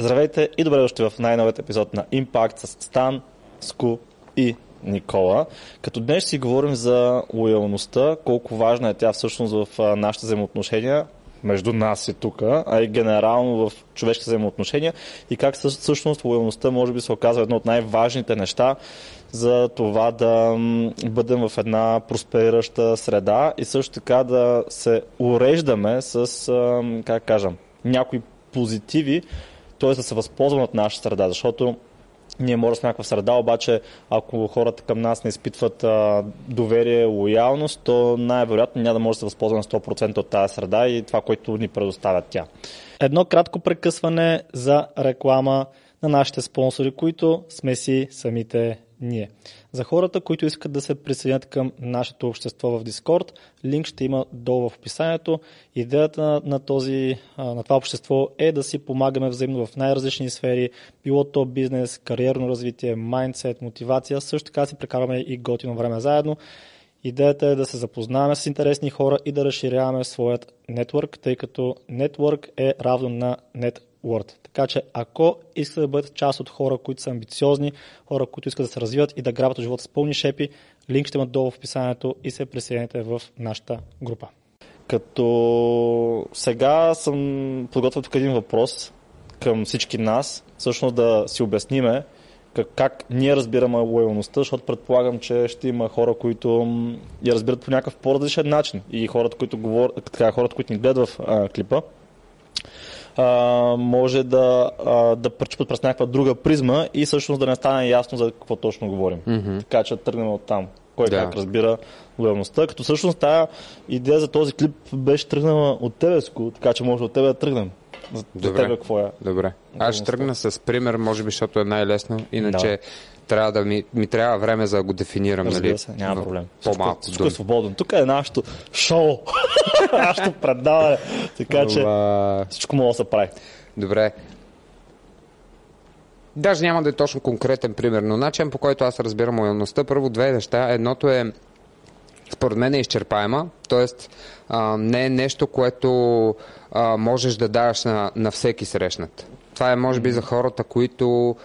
Здравейте и добре дошли в най-новият епизод на Импакт с Стан, Ску и Никола. Като днес си говорим за лоялността, колко важна е тя всъщност в нашите взаимоотношения между нас и тук, а и генерално в човешките взаимоотношения и как всъщност лоялността може би се оказва едно от най-важните неща за това да бъдем в една просперираща среда и също така да се уреждаме с, как кажем, някои позитиви, т.е. да се възползваме от нашата среда, защото ние може да сме някаква среда, обаче ако хората към нас не изпитват доверие, лоялност, то най-вероятно няма да може да се възползваме 100% от тази среда и това, което ни предоставят тя. Едно кратко прекъсване за реклама на нашите спонсори, които сме си самите ние. За хората, които искат да се присъединят към нашето общество в Discord, линк ще има долу в описанието. Идеята на това общество е да си помагаме взаимно в най-различни сфери, било то бизнес, кариерно развитие, майндсет, мотивация, също така си прекарваме и готино време заедно. Идеята е да се запознаваме с интересни хора и да разширяваме своят нетворк, тъй като нетворк е равно на нетворк. Така че ако искате да бъдете част от хора, които са амбициозни, хора, които искат да се развиват и да грабят от живота с пълни шепи, линк ще има долу в описанието и се присъедините в нашата група. Като сега съм подготвил тук един въпрос към всички нас, всъщност да си обясниме как ние разбираме лоялността, защото предполагам, че ще има хора, които я разбират по някакъв по-различен начин и хората, които ни гледат в клипа, може да пречупат през някаква друга призма и всъщност да не стане ясно за какво точно говорим. Mm-hmm. Така че тръгнем от там. Кой как разбира лоялността. Като всъщност тая идея за този клип беше тръгнала от тебе, Ско, така че може от тебе да тръгнем. За тебе какво е? Добре. Аз ще тръгна с пример, може би, защото е най-лесно. Иначе трябва да ми трябва време за да го дефинирам. Разбира се, няма проблем. По-малко. Всичко е свободно. Тук е нашето шоу. Нашето предаване. Така че всичко мога да се прави. Добре. Даже няма да е точно конкретен пример, но начин, по който аз разбирам лоялността, първо две неща. Едното е, според мен, е изчерпаема, т.е. не е нещо, което можеш да даваш на всеки срещнат. Това е може би за хората, които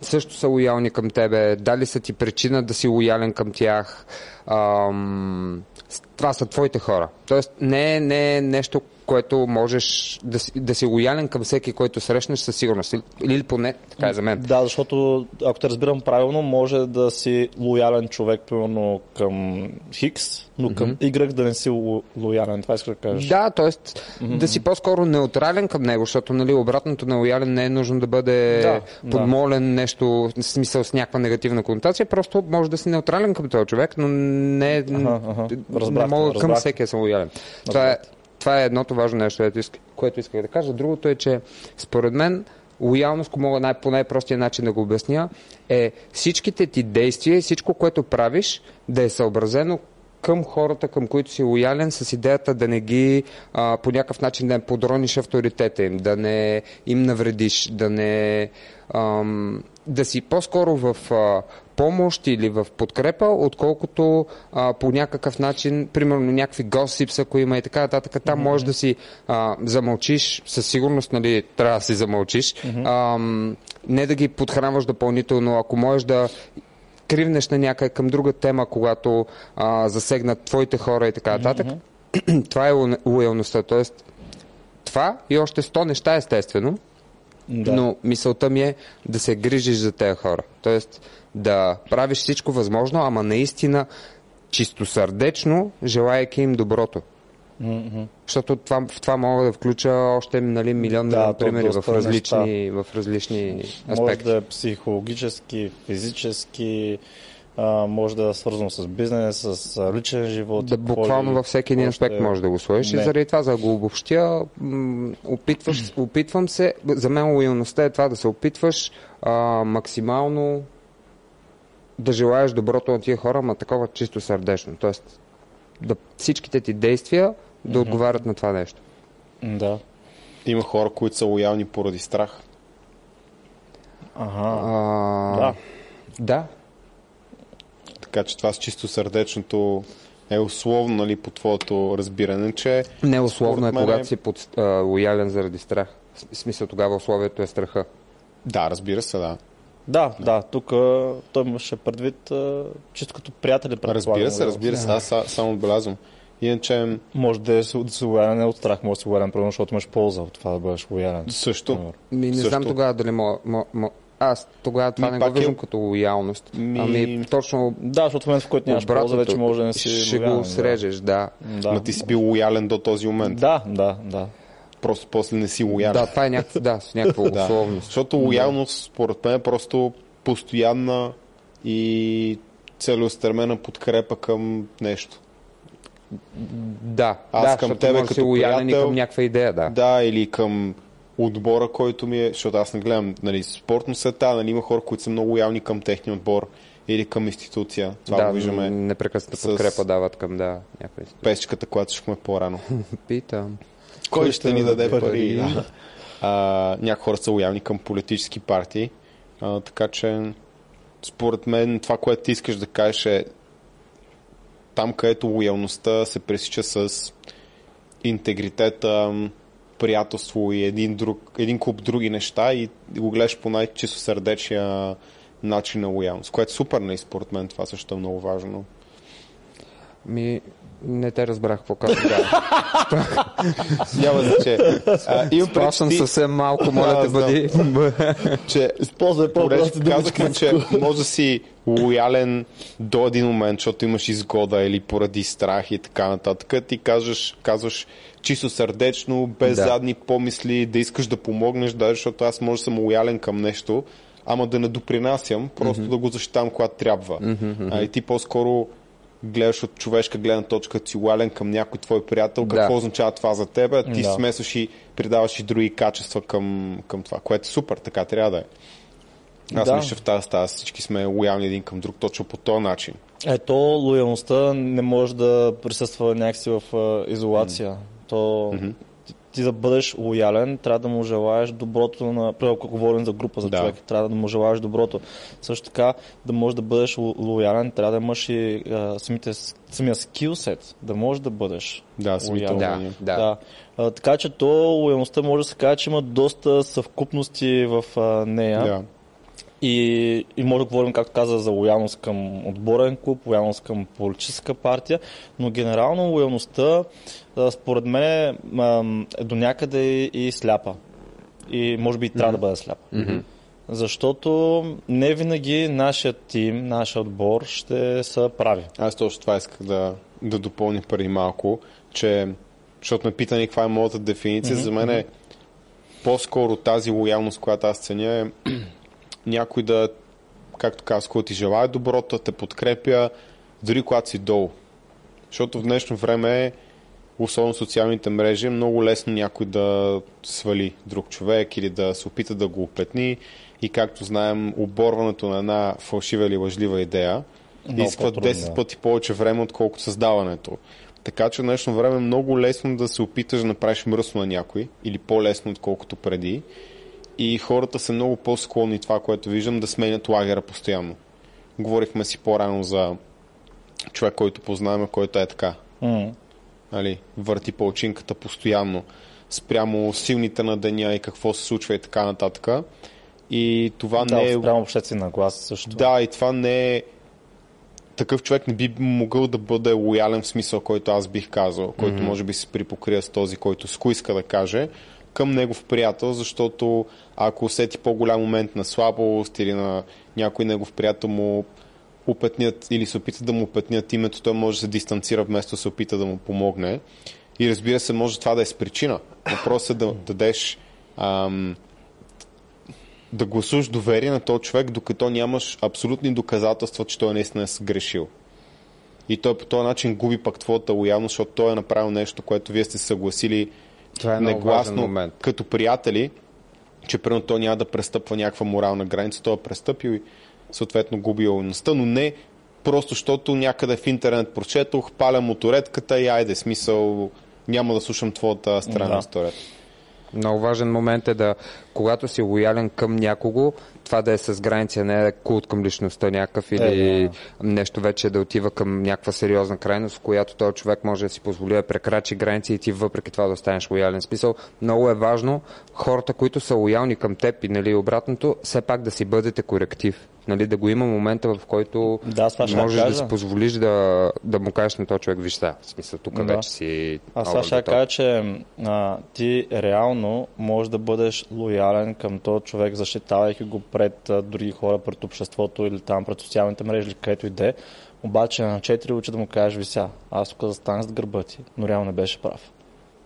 също са лоялни към тебе, дали са ти причина да си лоялен към тях. Това са твоите хора. Тоест не е нещо, което можеш да си лоялен към всеки, който срещнеш със сигурност. Или поне така е за мен. Да, защото ако те разбирам правилно, може да си лоялен човек примерно към Хикс, но към Y да не си лоялен. Това искаш да кажеш. Да, т.е. да си по-скоро неутрален към него, защото нали, обратното на лоялен не е нужно да бъде подмолен нещо, в смисъл с някаква негативна конотация, просто може да си неутрален към този човек, но не е към всеки съм лоялен. Това е едното важно нещо, което исках да кажа. Другото е, че според мен лоялност, ако мога по най-простия начин да го обясня, е всичките ти действия и всичко, което правиш, да е съобразено към хората, към които си лоялен, с идеята да не ги по някакъв начин да не подрониш авторитета им, да не им навредиш, да си по-скоро в помощ или в подкрепа, отколкото по някакъв начин, примерно някакви госипс, ако има и така нататък, там можеш да си замълчиш, със сигурност нали, трябва да си замълчиш, не да ги подхранваш допълнително, ако можеш да кривнеш на някъде към друга тема, когато засегнат твоите хора и така нататък. Mm-hmm. Това е лоялността. Тоест, това и още 100 неща естествено, но мисълта ми е да се грижиш за тези хора. Тоест, да правиш всичко възможно, ама наистина чистосърдечно, желайки им доброто. Mm-hmm. Защото в това мога да включа още нали, милион примери в различни аспекти. Може да е психологически, физически, може да е свързано с бизнес, с личен живот. Да, буквално във всеки един аспект може да го сложиш. И заради това, за да го обобщя, опитвам се, за мен лоялността е това да се опитваш максимално да желаеш доброто на тия хора, но такова чисто сърдечно. Тоест, да всичките ти действия да отговарят на това нещо. Да. Има хора, които са лоялни поради страх. Да. Така че това с чисто сърдечното е условно, нали, по твоето разбиране, че... Не условно е, когато си лоялен заради страх. В смисъл, тогава условието е страха. Да, разбира се, да. Да, да, да, тук той имаше предвид чисто като приятели. Разбира се, разбира се, аз само отбелязвам. Иначе... Може да си лоялен не от страх, може да си лоялен, защото имаш полза от това да бъдеш лоялен. Също. Ми, не също. Знам тогава дали аз тогава това ми не го виждам като лоялност. Ами точно... Да, защото в момент, в който нямаш полза, вече може да не си лоялен. Ще го срежеш, да. Да. Но ти си бил лоялен до този момент. Да, да, да. Просто после не си лоялен. Да, това е някаква условност. Защото лоялност, според мен, е просто постоянна и целеустремена подкрепа към нещо. Да, аз да, към тебе като лоялен приятел, и към някаква идея, да. Да, или към отбора, който ми е, защото аз не гледам, нали, спортно света, нали, има хора, които са много лоялни към техния отбор или към институция. Това да, го виждаме. Непрекъсната подкрепа дават към някаква институция. Печката, която шухме по-рано. Питам. Кой ще ни даде пари? Да. Някои хора са лоялни към политически партии. Така че, според мен, това, което ти искаш да кажеш е там, където лоялността се пресича с интегритета, приятелство и един куп други неща и го гледаш по най-чистосърдечния начин на лоялност, което е супер, не, според мен това също е много важно. Не те разбрах какво казвам. Няма значение. Спрашвам съвсем малко, моля те бъди. Използвай по-просто думичка. Казахме, че може да си лоялен до един момент, защото имаш изгода или поради страх и така нататък. Ти казваш чисто сърдечно, без задни помисли, да искаш да помогнеш, даже защото аз може да съм лоялен към нещо, ама да не допринасям, просто да го защитам, когато трябва. И ти по-скоро гледаш от човешка гледна точка, си лоялен към някой твой приятел, какво означава това за теб, ти смесваш и придаваш и други качества към това, което е супер, така трябва да е. Аз мисля в тази стая, всички сме лоялни един към друг, точно по този начин. Ето, лоялността не може да присъства някакси в изолация. Ти да бъдеш лоялен, трябва да му желаеш доброто на... Преди ако говорим за група за човек, трябва да му желаеш доброто. Също така, да можеш да бъдеш лоялен, трябва да имаш и самия скилсет, да можеш да бъдеш лоялен. Така че то лоялността може да се каже, че има доста съвкупности в нея. И може да говорим, както каза, за лоялност към отборен клуб, лоялност към политическа партия, но генерално лоялността, според мен, е до някъде и сляпа. И може би и трябва да бъде сляпа. Защото не винаги нашия тим, нашия отбор ще са прави. Аз точно това исках да допълня преди малко, че защото ме питани каква е моята дефиниция, за мен е по-скоро тази лоялност, която аз ценя е някой да, както казах, когато ти желая доброто, те подкрепя, дори когато си долу. Защото в днешно време, особено социалните мрежи, е много лесно някой да свали друг човек или да се опита да го оплетни. И както знаем, оборването на една фалшива или лъжлива идея изисква 10 пъти повече време, отколкото създаването. Така че в днешно време е много лесно да се опиташ да направиш мръсно на някой или по-лесно, отколкото преди. И хората са много по-склонни, това, което виждам, да сменят лагера постоянно. Говорихме си по-рано за човек, който познаваме, който е така. Нали, върти палчинката постоянно, спрямо силните на деня и какво се случва и така нататък. И това не е... спрямо обществен наглас също. Да, и това не е... Такъв човек не би могъл да бъде лоялен в смисъл, който аз бих казал, който може би се припокрия с този, който ско иска да каже, към негов приятел, защото ако усети по-голям момент на слабост или на някой негов приятел му опетнят или се опита да му опетнят името, той може да се дистанцира вместо да се опита да му помогне. И разбира се, може това да е с причина. Въпросът е да дадеш да гласуваш доверие на този човек, докато нямаш абсолютни доказателства, че той наистина е сгрешил. И той по този начин губи пак твоята лоялност, защото той е направил нещо, което вие сте съгласили негласно, като приятели, че прено той няма да престъпва някаква морална граница, той е престъпил и съответно губи лоялността, но не просто защото някъде в интернет прочетох, паля моторедката и айде, смисъл, няма да слушам твоята страна историята. Много важен момент е да, когато си лоялен към някого, това да е с граница, не е култ към личността някакъв или нещо вече да отива към някаква сериозна крайност, в която този човек може да си позволи да прекрачи граници и ти въпреки това да останеш лоялен. Смисъл, много е важно хората, които са лоялни към теб и нали, обратното, все пак да си бъдете коректив. Нали, да го има момента, в който да, можеш да си позволиш да му кажеш на този човек, виж сега, в смисъл, тук да. Вече си... Аз това ще кажа, че ти реално можеш да бъдеш лоялен към този човек, защитавайки го пред други хора, пред обществото или там пред социалните мрежи, или където иде. Обаче на 4 очи да му кажеш, вися, аз тук застанах с гърба ти, но реално не беше прав.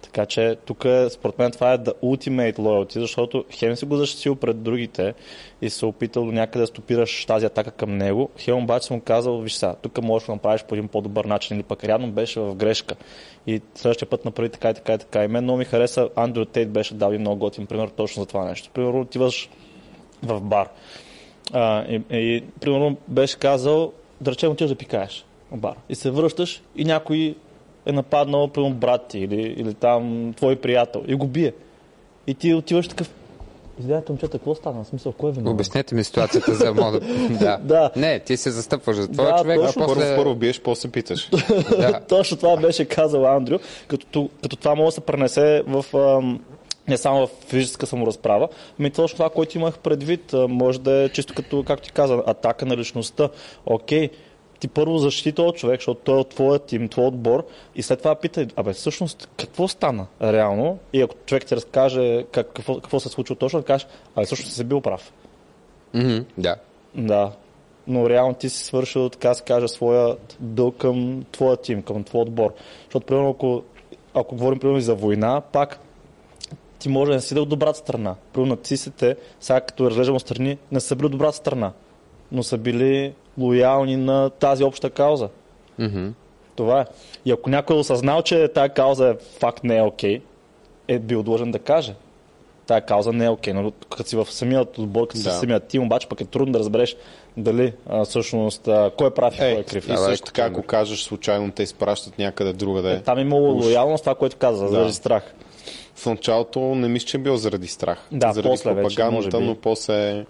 Така че тук според мен това е the ultimate loyalty, защото хем си го защитил пред другите и се опитал до някъде да стопираш тази атака към него. Хем обаче му казал, виж сега, тук можеш да направиш по един по-добър начин или пък реално беше в грешка. И следващия път направи така и така и така. И мен много ми хареса, Андрю Тейт беше дал и много готин пример точно за това нещо. Примерно отиваш в бар и примерно беше казал, да речем отиваш да пикаеш в бар и се връщаш и някой е нападнал прямо брат ти или там твой приятел и го бие. И ти отиваш такъв... Извинявайте, момчета, какво стана? В смисъл, кой е виновен? Обяснете ми ситуацията за мода. Да. Не, ти се застъпваш за твоя човек. Точно... Първо биеш, после питаш. Точно това беше казал Андрю, като това може да се пренесе не само в физическа саморазправа, ами точно това, което имах предвид, може да е чисто като, както ти каза, атака на личността. Окей, ти първо защити този човек, защото той е от твоя тим, твой отбор и след това питай, абе всъщност какво стана реално? И ако човек ти разкаже какво се е случило точно, да кажеш, абе всъщност си бил прав. Да. Но реално ти си свършил, така се каже, своя дълг към твоя тим, към твой отбор. Защото, примерно, ако говорим примерно за война, пак ти може да не си да от добрата страна. Примерно нацистите, сега като разглеждам страни, не са били от добрата страна, но са били лоялни на тази обща кауза. Това е. И ако някой е осъзнал, че тая кауза е факт не е окей, е бил длъжен да каже. Тая кауза не е окей, но като си в самият отбор, като си в самият тим, обаче пък е трудно да разбереш дали всъщност кой е прав и кой е крив. И също така, ако кажеш случайно, те изпращат някъде другаде. Там имало лоялност, това, което каза, заради страх. В началото не мисля, че е бил заради страх. Да, заради пропаганта, но после...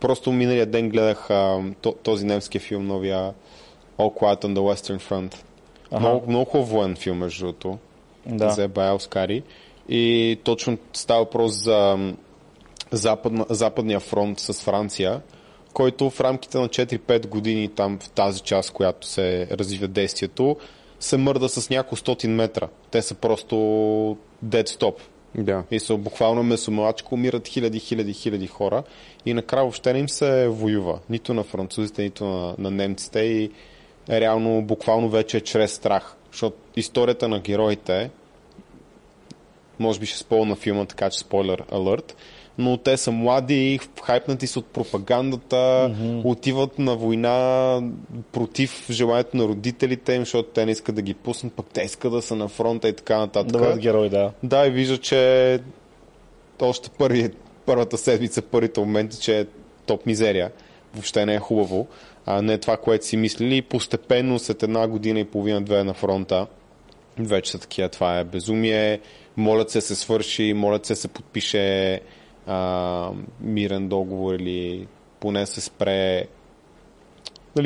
Просто миналия ден гледах този немски филм, новия All Quiet on the Western Front. Много хубав воен филм, между другото. За Байал Скари. И точно става въпрос за Западния фронт с Франция, който в рамките на 4-5 години там в тази част, която се развива действието, се мърда с няколко стотин метра. Те са просто dead stop. Да. И са буквално месомалачко, умират хиляди хора и накрая въобще не им се воюва. Нито на французите, нито на немците и реално буквално вече е чрез страх. Защото историята на героите, може би ще спомня филма, така че спойлер алърт, но те са млади, хайпнати са от пропагандата, отиват на война против желанието на родителите им, защото те не искат да ги пуснат, пък те искат да са на фронта и така нататък. Да, герой, да. Да, и вижда, че още първата седмица, първите моменти, че е топ мизерия. Въобще не е хубаво. Не е това, което си мислили. Постепенно, след 1.5 година, 2 на фронта, вече са такива. Това е безумие. Молят се свърши, молят се подпише мирен договор или поне се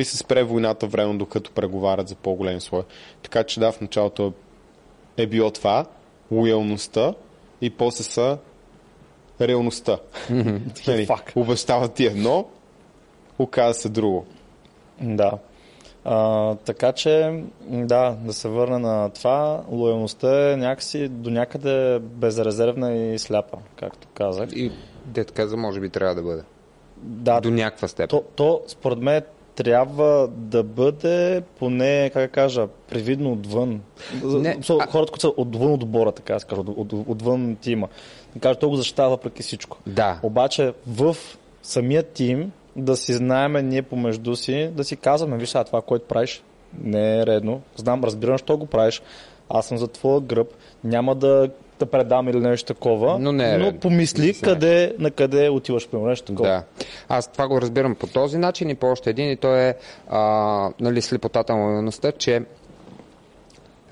спре войната време, докато преговарят за по-големи слои. Така че да, в началото е било това, лоялността и после са реалността. Обещават ти едно, оказа се друго. Да. Така че, да се върна на това, лоялността е някакси до някъде безрезервна и сляпа, както казах. И дет каза, може би трябва да бъде. Да, до някаква степен. То според мен трябва да бъде поне, как да кажа, привидно отвън. Хората, които са отвън отбора, така скажа, отвън тима. Кажа, то го защитава въпреки всичко. Да. Обаче в самия тим да си знаеме ние помежду си, да си казваме, виж сега това, което правиш, не е редно. Знам, разбирам, що го правиш. Аз съм за твоя гръб. Няма да предам или нещо такова, но помисли на къде отиваш по нещо такова. Да. Аз това го разбирам по този начин и по още един, и то е слепотата на лоялността, че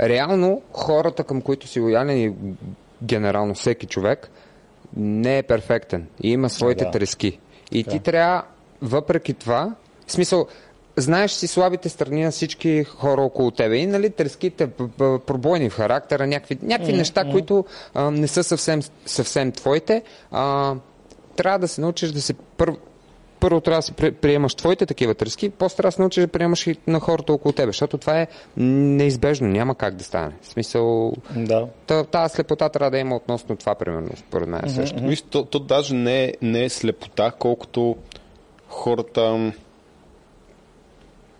реално хората, към които си лоялен и генерално всеки човек, не е перфектен и има своите трески. И ти трябва, въпреки това, в смисъл, знаеш си слабите страни на всички хора около тебе и, нали, треските, пробойни в характера, някакви неща, които не са съвсем твоите. Трябва да се научиш да се... Първо трябва да си приемаш твоите такива трески, после трябва да се научиш да приемаш и на хората около тебе, защото това е неизбежно, няма как да стане. В смисъл, тази слепота трябва да има относно това, примерно, според мен също. Виж, то даже не е слепота, колкото хората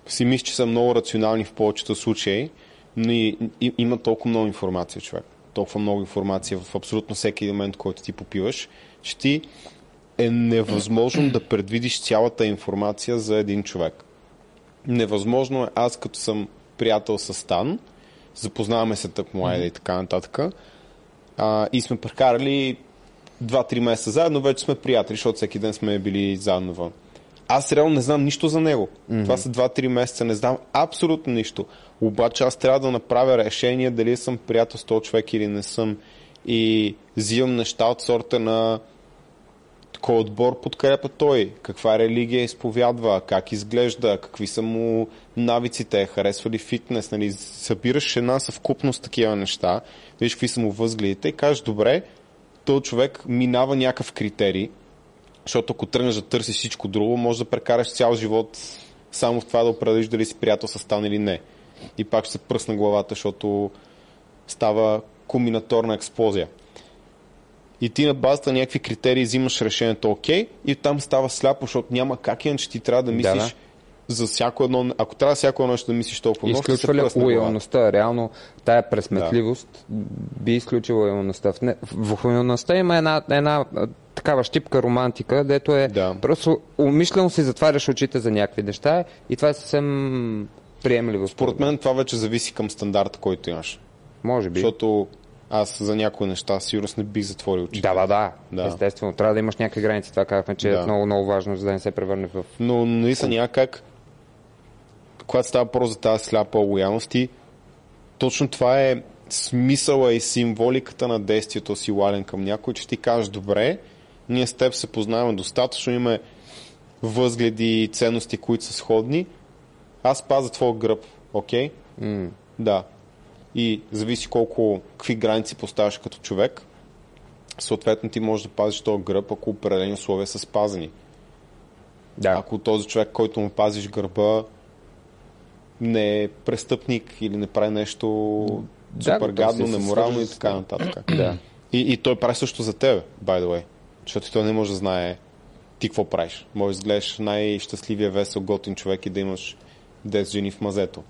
си мисля, че са много рационални в повечето случаи, но и има толкова много информация, човек. Толкова много информация в абсолютно всеки момент, който ти попиваш, че ти е невъзможно да предвидиш цялата информация за един човек. Невъзможно е, аз като съм приятел с Стан, запознаваме се тъкмо, айде и така нататък, и сме прекарали 2-3 месеца заедно, вече сме приятели, защото всеки ден сме били заедно вън. Аз реално не знам нищо за него. Това са 2-3 месеца, не знам абсолютно нищо. Обаче аз трябва да направя решение дали съм приятел с този човек или не съм. И взимам неща от сорта на кой отбор подкрепа той, каква религия изповядва, как изглежда, какви са му навиците, харесва ли фитнес. Нали? Събираш една съвкупност такива неща, виж какви са му възгледите и кажеш, добре, този човек минава някакъв критерий, защото ако тръгнеш да търсиш всичко друго, можеш да прекараш цял живот само в това да определиш дали си приятел със Стан или не. И пак ще се пръсна главата, защото става кулминаторна експлозия. И ти на базата на някакви критерии взимаш решението окей, и там става сляпо, защото няма как иначе ти трябва да мислиш за всяко едно. Ако трябва всяко едно нещо да мислиш толкова много, ще се пръсна главата. Изключва ли лоялността? Реално тая пресметливост би изключила лоялността. В лоялността има една такава щипка романтика, дето е просто умишлено си затваряш очите за някакви неща и това е съвсем приемливо. Според мен това вече зависи към стандарта, който имаш. Може би. Защото аз за някои неща сигурно не бих затворил очите. Да. Естествено. Трябва да имаш някакви граници. Това казахме, че е много, много важно, за да не се превърне в... Но наистина някак, когато става просто за тази сляпа лоялност, точно това е смисъла и символиката на действието си лален към някой, че ти кажеш, добре, ние с теб се познаваме достатъчно, имаме възгледи и ценности, които са сходни. Аз пазя твой гръб, окей? Да. И зависи какви граници поставяш като човек, съответно ти можеш да пазиш този гръб, ако определени условия са спазени. Ако този човек, който му пазиш гърба, не е престъпник или не прави нещо супер гадно, неморално и така нататък. И той прави също за тебе, by the way, защото той не може да знае ти какво правиш. Може да изглеждаш най-щастливия, весел, готин човек и да имаш 10 жени в мазето.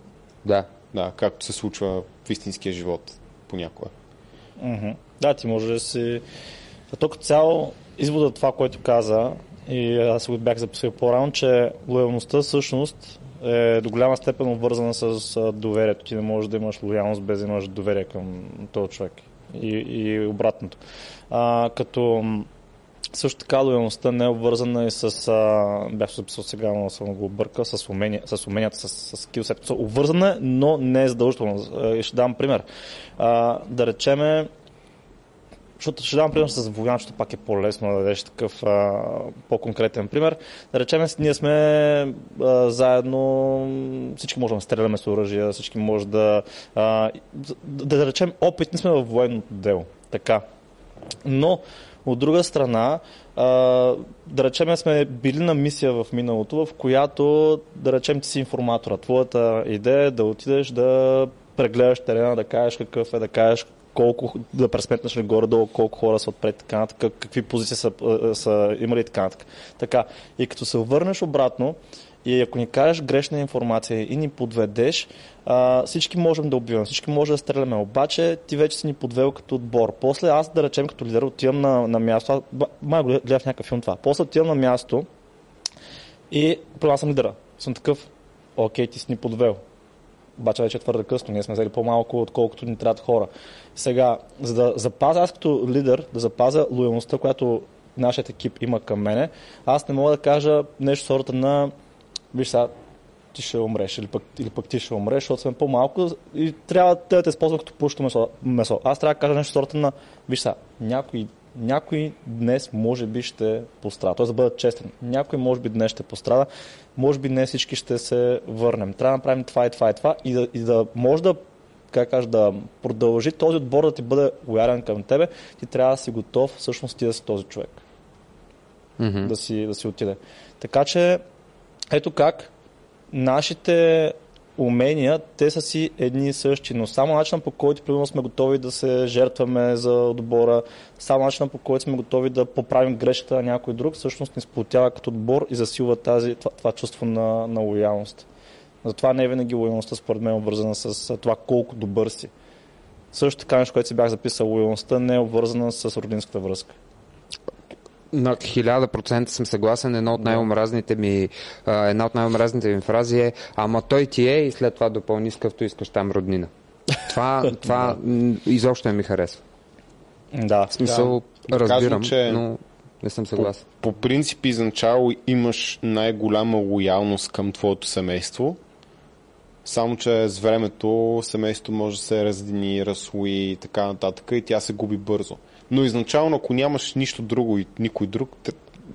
Както се случва в истинския живот понякога. Да, ти може да си... Тук цял извода това, което каза, и аз го бях записал по-рано, че лоялността всъщност е до голяма степен обвързана с доверието. Ти не можеш да имаш лоялност без да имаш доверие към този човек. И обратното. Като също така лоялността не е обвързана и с... бях се записал сега, но съм го объркал, с уменията, с скилсет. Обвързана, но не е задължително. Ще дам пример. Да речеме, защото ще дам пример с Воган, защото пак е по-лесно да дадеш такъв по-конкретен пример. Да речем, ние сме заедно, всички можем да стреляме с оръжия, всички може да... да речем, опитни сме във военното дело. Така. Но от друга страна, да речем, сме били на мисия в миналото, в която, да речем, ти си информатора. Твоята идея е да отидеш да прегледаш терена, да кажеш какъв е, да кажеш колко, да пресметнеш ли горе-долу, колко хора са отпред, така нататък, какви позиции са имали и така нататък. Така. И като се върнеш обратно и ако ни кажеш грешна информация и ни подведеш, всички можем да убиваме, всички можем да стреляме, обаче ти вече си ни подвел като отбор. После аз, да речем, като лидер отивам на място, май гледах някакъв филм това, после отивам на място и аз съм лидера. Съм такъв, окей, ти си ни подвел. Обаче вече е твърде късно, ние сме взели по-малко, отколкото ни трябват хора. Сега, за да запазя аз като лидер, да запазя лоялността, която нашият екип има към мене, аз не мога да кажа нещо сорта на виж сега, ти ще умреш или пък ти ще умреш, защото сме по-малко и трябва да те използвам като пушето месо. Аз трябва да кажа нещо сорта на виж сега, някой някой днес може би ще пострада. Тоест да бъдат честен. Някой може би днес ще пострада, може би днес всички ще се върнем. Трябва да направим това и това и това и да може да, да продължи този отбор да ти бъде лоялен към тебе, ти трябва да си готов всъщност ти да си този човек. Mm-hmm. Да си отиде. Така че ето как нашите умения, те са си едни и същи, но само начинът, по който примерно сме готови да се жертваме за отбора, само начинът, по който сме готови да поправим грешката на някой друг, всъщност ни сплотява като отбор и засилва това чувство на лоялност. Затова не е винаги лоялността според мен е обвързана с това колко добър си. Също така нещо, което си бях записал, лоялността не е обвързана с родинската връзка. На 1000% съм съгласен. Една от най-омразните ми фрази е: ама той ти е, и след това допълни с каквото искаш там роднина. Това изобщо не ми харесва. Да. В смисъл, да, разбирам, казвам, но не съм съгласен. По принцип, изначало имаш най-голяма лоялност към твоето семейство, само че с времето семейството може да се раздини, разслои и така нататък, и тя се губи бързо. Но изначално, ако нямаш нищо друго и никой друг,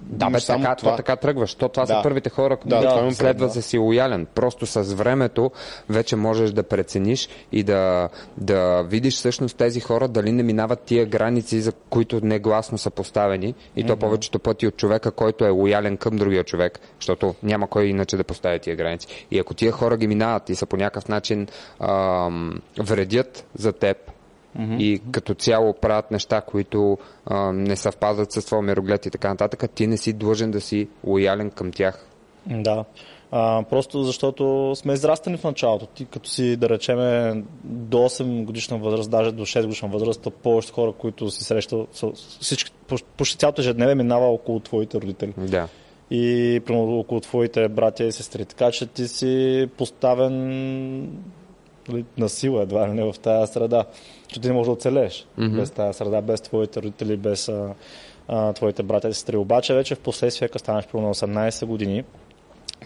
да, бе, само така тръгваш. Това са първите хора, които следва да си лоялен. Просто с времето вече можеш да прецениш и да видиш всъщност тези хора дали не минават тия граници, за които негласно са поставени. И то повечето пъти от човека, който е лоялен към другия човек, защото няма кой иначе да постави тия граници. И ако тия хора ги минават и са по някакъв начин вредят за теб, и като цяло правят неща, които не съвпадат с твоя мироглед и така нататък, ти не си длъжен да си лоялен към тях. Да, просто защото сме израстани в началото. Ти като си, да речеме, до 8 годишна възраст, даже до 6 годишна възраст, повечето хора, които си срещал, почти цялото ежедневие минава около твоите родители. Да. И примерно около твоите братя и сестри. Така че ти си поставен на сила едва ли не в тази среда. Че ти не можеш да оцелееш без тази среда, без твоите родители, без твоите братя и сестри. Обаче вече в последствие, като станеш примерно на 18 години,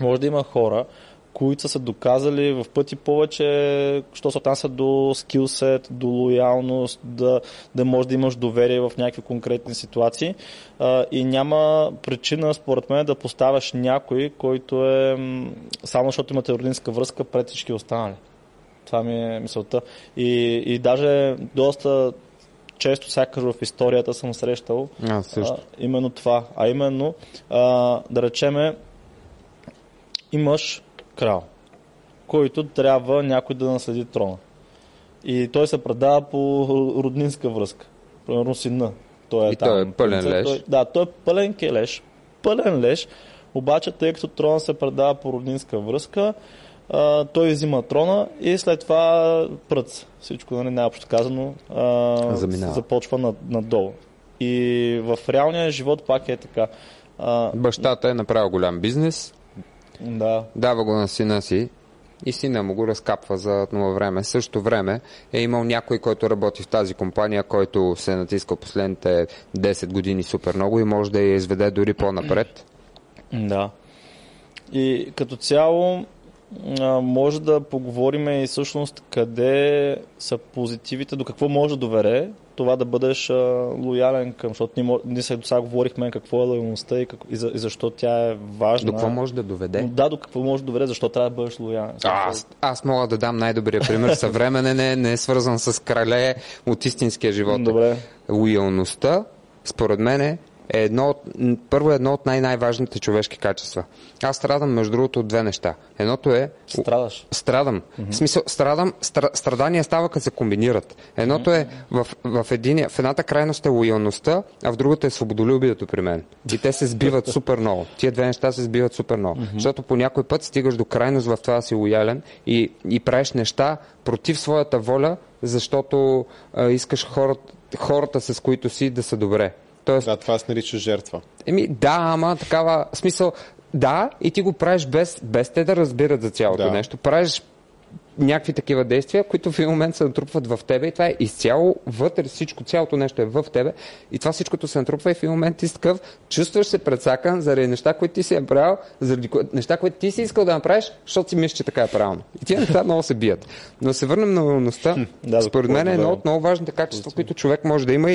може да има хора, които са се доказали в пъти повече, що се отнася до скилсет, до лоялност, да можеш да имаш доверие в някакви конкретни ситуации. И няма причина, според мен, да поставяш някой, който е само защото имате родинска връзка пред всички останали. Това ми е мисълта. И даже доста често, сякаш в историята съм срещал именно това. А именно, да речеме, имаш крал, който трябва някой да наследи трона. И той се предава по роднинска връзка. Примерно сина. Той е пълен леш. Той е пълен келеш. Пълен леш. Обаче, тъй като трона се предава по роднинска връзка, той взима трона и след това пръц. Всичко, нали, най-общо казано, започва надолу. И в реалния живот пак е така. Бащата е направил голям бизнес, дава го на сина си и сина му го разкапва за едно време. Също време е имал някой, който работи в тази компания, който се е натискал последните 10 години супер много и може да я изведе дори по-напред. Да. И като цяло може да поговорим и всъщност къде са позитивите, до какво може да довере това да бъдеш лоялен към, защото ние сега говорихме какво е лоялността и защо тя е важна. До какво може да доведе? Да, до какво може да доведе, защо трябва да бъдеш лоялен. Аз мога да дам най-добрия пример. Съвременен не е свързан с крале от истинския живот. Добре. Лоялността, според мен е едно от най-важните човешки качества. Аз страдам, между другото, от две неща. Едното е... Страдаш. Страдам. В смисъл, страдания става, като се комбинират. Едното е в едната крайност е лоялността, а в другата е свободолюбието при мен. И те се сбиват супер много. Тия две неща се сбиват супер много. Защото по някой път стигаш до крайност в това да си лоялен и правиш неща против своята воля, защото искаш хората, с които си, да са добре. Тоест, това се нарича жертва. Ама такава смисъл. Да, и ти го правиш без те да разбират за цялото нещо. Правиш някакви такива действия, които в един момент се натрупват в тебе и това е изцяло вътре, всичко, цялото нещо е в тебе и това всичкото се натрупва и в един момент ти такъв, чувстваш се предсакан заради неща, които ти си е правил, заради неща, които ти си искал да направиш, защото си мислиш, че така е правилно. И тия неща много се бият. Но се върнем на реалността. Да, според мен е едно от много важните качества, които човек може да има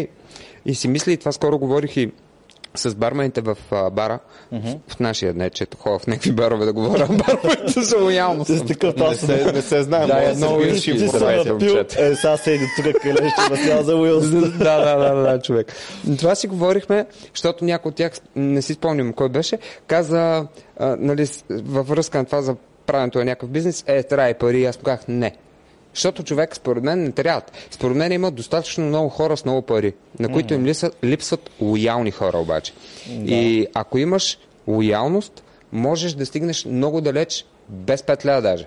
и си мисли, и това скоро говорих и с бармените в бара, в нашия днес, че хова в някакви барове да говоря, бармените за лоялност. Не се знаем, много виши продавайте. Е, сега се иди тук крилеща, сега за лоялност. Да, човек. Това си говорихме, защото някой от тях, не си спомням кой беше, каза, нали, във връзка на това за правенето на някакъв бизнес, трябва и пари, аз казах не. Защото човек, според мен, не трябва. Според мен има достатъчно много хора с много пари, на които им липсват лоялни хора обаче. Да. И ако имаш лоялност, можеш да стигнеш много далеч, без 5 лева даже.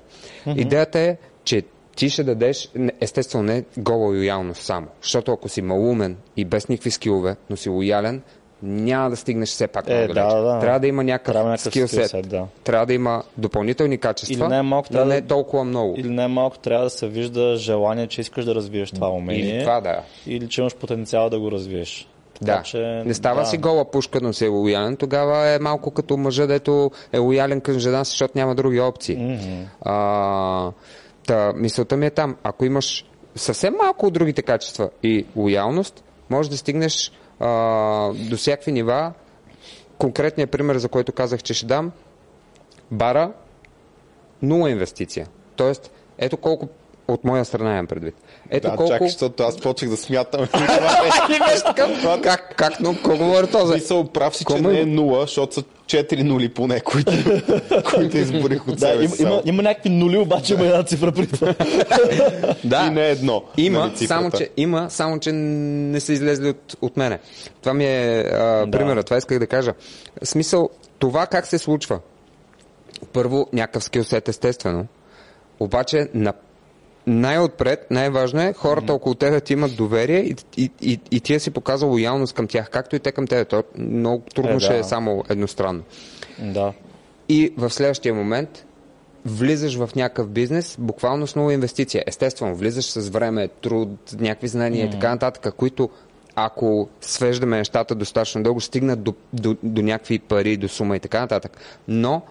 Идеята е, че ти ще дадеш, естествено не гола лоялност само. Защото ако си малумен и без никакви скилове, но си лоялен, няма да стигнеш все пак много далеч. Да. Трябва да има някакъв скилсет. Да. Трябва да има допълнителни качества, или най-малко, но не толкова много. Или най-малко трябва да се вижда желание, че искаш да развиеш това умение. Или това, да. Или че имаш потенциал да го развиеш. Да. Така, че... Не става си гола пушка, но си е лоялен. Тогава е малко като мъжа, дето е лоялен към жена, защото няма други опции. Мисълта ми е там. Ако имаш съвсем малко от другите качества и лоялност, можеш да стигнеш до всякакви нива. Конкретният пример, за който казах, че ще дам, бара, 0 инвестиция. Тоест, ето колко от моя страна имам предвид. Ето да, колко... чакай, защото аз почех да смятам. Как, но какво говори този? Мисъл, прав си, че не е 0, защото са 4 нули поне, които изборих от себе си. Има някакви нули, обаче има една цифра при това. И не едно. Има, само че не са излезли от мене. Това ми е примера, това исках да кажа. Смисъл, това как се случва? Първо, някакъв скилсет, естествено. Обаче, най-отпред, най-важно е хората около теб да ти имат доверие и ти си показва лоялност към тях, както и те към тебе. То много трудно ще е само едностранно. Да. И в следващия момент влизаш в някакъв бизнес, буквално с нова инвестиция. Естествено, влизаш с време, труд, някакви знания и така нататък, които ако свеждаме нещата достатъчно дълго, стигнат до някакви пари, до сума и така нататък. Но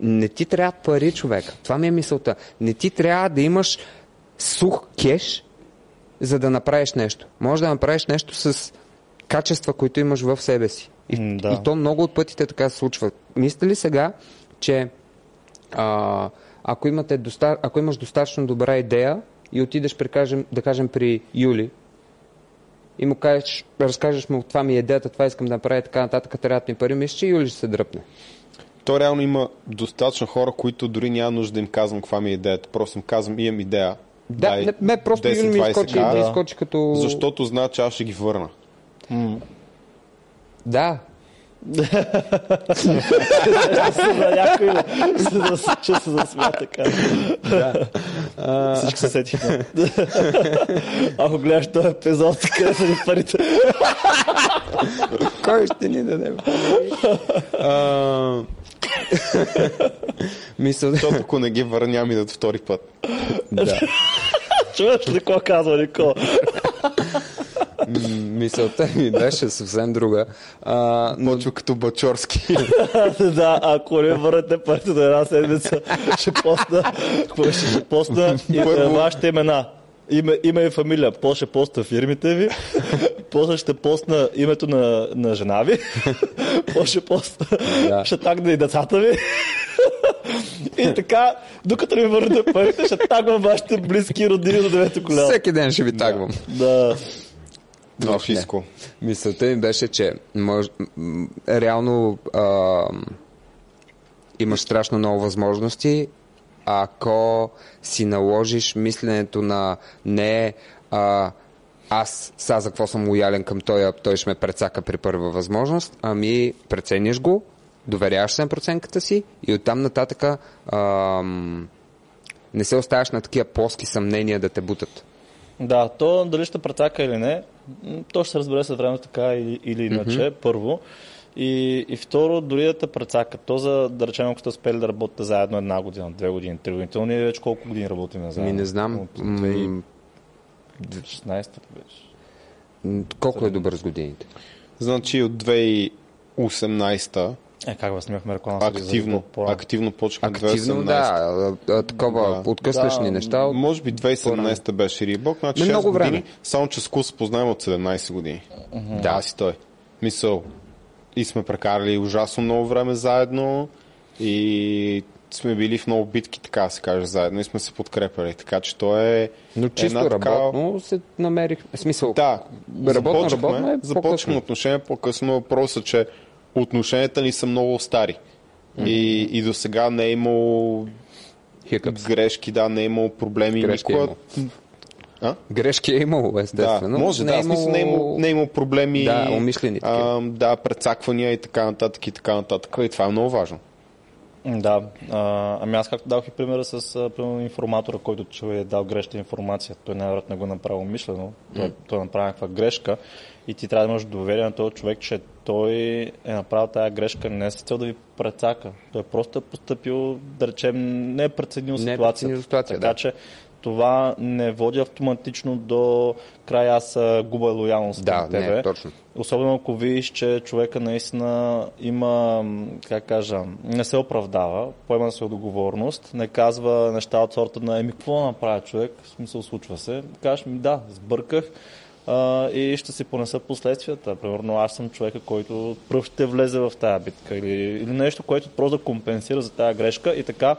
не ти трябва пари, човек. Това ми е мисълта. Не ти трябва да имаш сух кеш, за да направиш нещо. Може да направиш нещо с качества, които имаш в себе си. И то много от пътите така се случва. Мисля ли сега, че ако имаш достатъчно добра идея и отидеш, при Юли и му кажеш, разкажеш му, това ми е идеята, това искам да направя, така нататък, трябва да ми пари, мисля, че Юли ще се дръпне. То реално има достатъчно хора, които дори няма нужда да им казвам каква ми е идеята. Просто им казвам, имам идея. Да, просто Юли ми изкочи като... Защото знае, че аз ще ги върна. Да. Че се засмя така. Всички се сетиха. Ако гледаш този епизод, къде са ни парите? Кой ще ни даде? Защото ако не ги върня, минат втори път. Чуваш ли какво казва Никола? Мисълта ми беше съвсем друга. Почва като Бачорски. Да, ако не върнете парите до една седмица, ще постна и вашите имена. Име и фамилия. После ще постна фирмите ви, после ще постна името на жена ви, после ще постна ще тагна и децата ви. И така, докато ми върнете парите, ще тагвам вашите близки родини до 9-то коляно. Всеки ден ще ви тагвам. Да. Много фиско. Мисълта ми беше, че реално имаш страшно много възможности, ако си наложиш мисленето на не аз са за какво съм лоялен към той ще ме прецака при първа възможност, ами прецениш го, доверяваш се на проценката си и оттам нататъка не се оставаш на такива плоски съмнения да те бутат. Да, то дали ще претака или не, то ще се разбере след време така или иначе, първо. И второ, дори да те прецакат. То за, да речем, ако сте успели да работите заедно една година, две години, три години, то ние вече колко години работим заедно? Не знам. От 2016-та беше. Колко е добър с годините? Значи от 2018-та как вас снимахме реклама? Активно почнахме 2018. Активно, да. Такова, да. Откъсваш ни неща. Може би 2017-та беше Рибок. Значи 6 години. Време. Само че с Кул се познаем от 17 години. Да. Аз и той. Мисъл. И сме прекарали ужасно много време заедно. И сме били в много битки, така да се каже, заедно. И сме се подкрепили. Така че то е... Но чисто работно така... се намерихме. Смисъл, да, работно е започнахме отношения по-късно. Въпросът, че отношенията ни са много стари. И до сега не е имало грешки, да, не е имало проблеми. Грешки никога... Грешки е имало, естествено. Да, може, да. Не е имало проблеми. Да, умишлени. Да, прецаквания и така нататък и така нататък. И това е много важно. Да. Ами аз както дадох и примера с информатора, който чува и е дал грешна информация. Той най-вероятно не го направи умишлено. Той направи някаква грешка и ти трябва да имаш доверие на този човек, че той е направил тази грешка не с цел да ви прецака. Той просто е постъпил, да речем, не е преценил ситуацията. Така че това не води автоматично до края аз губа лоялност към тебе. Не, точно. Особено ако видиш, че човека наистина има, как кажа, не се оправдава, поема се отговорност, не казва неща от сорта на какво направи човек, в смисъл случва се. Кажеш ми да, сбърках и ще си понеса последствията. Примерно аз съм човека, който пръв ще влезе в тая битка или нещо, което просто да компенсира за тая грешка и така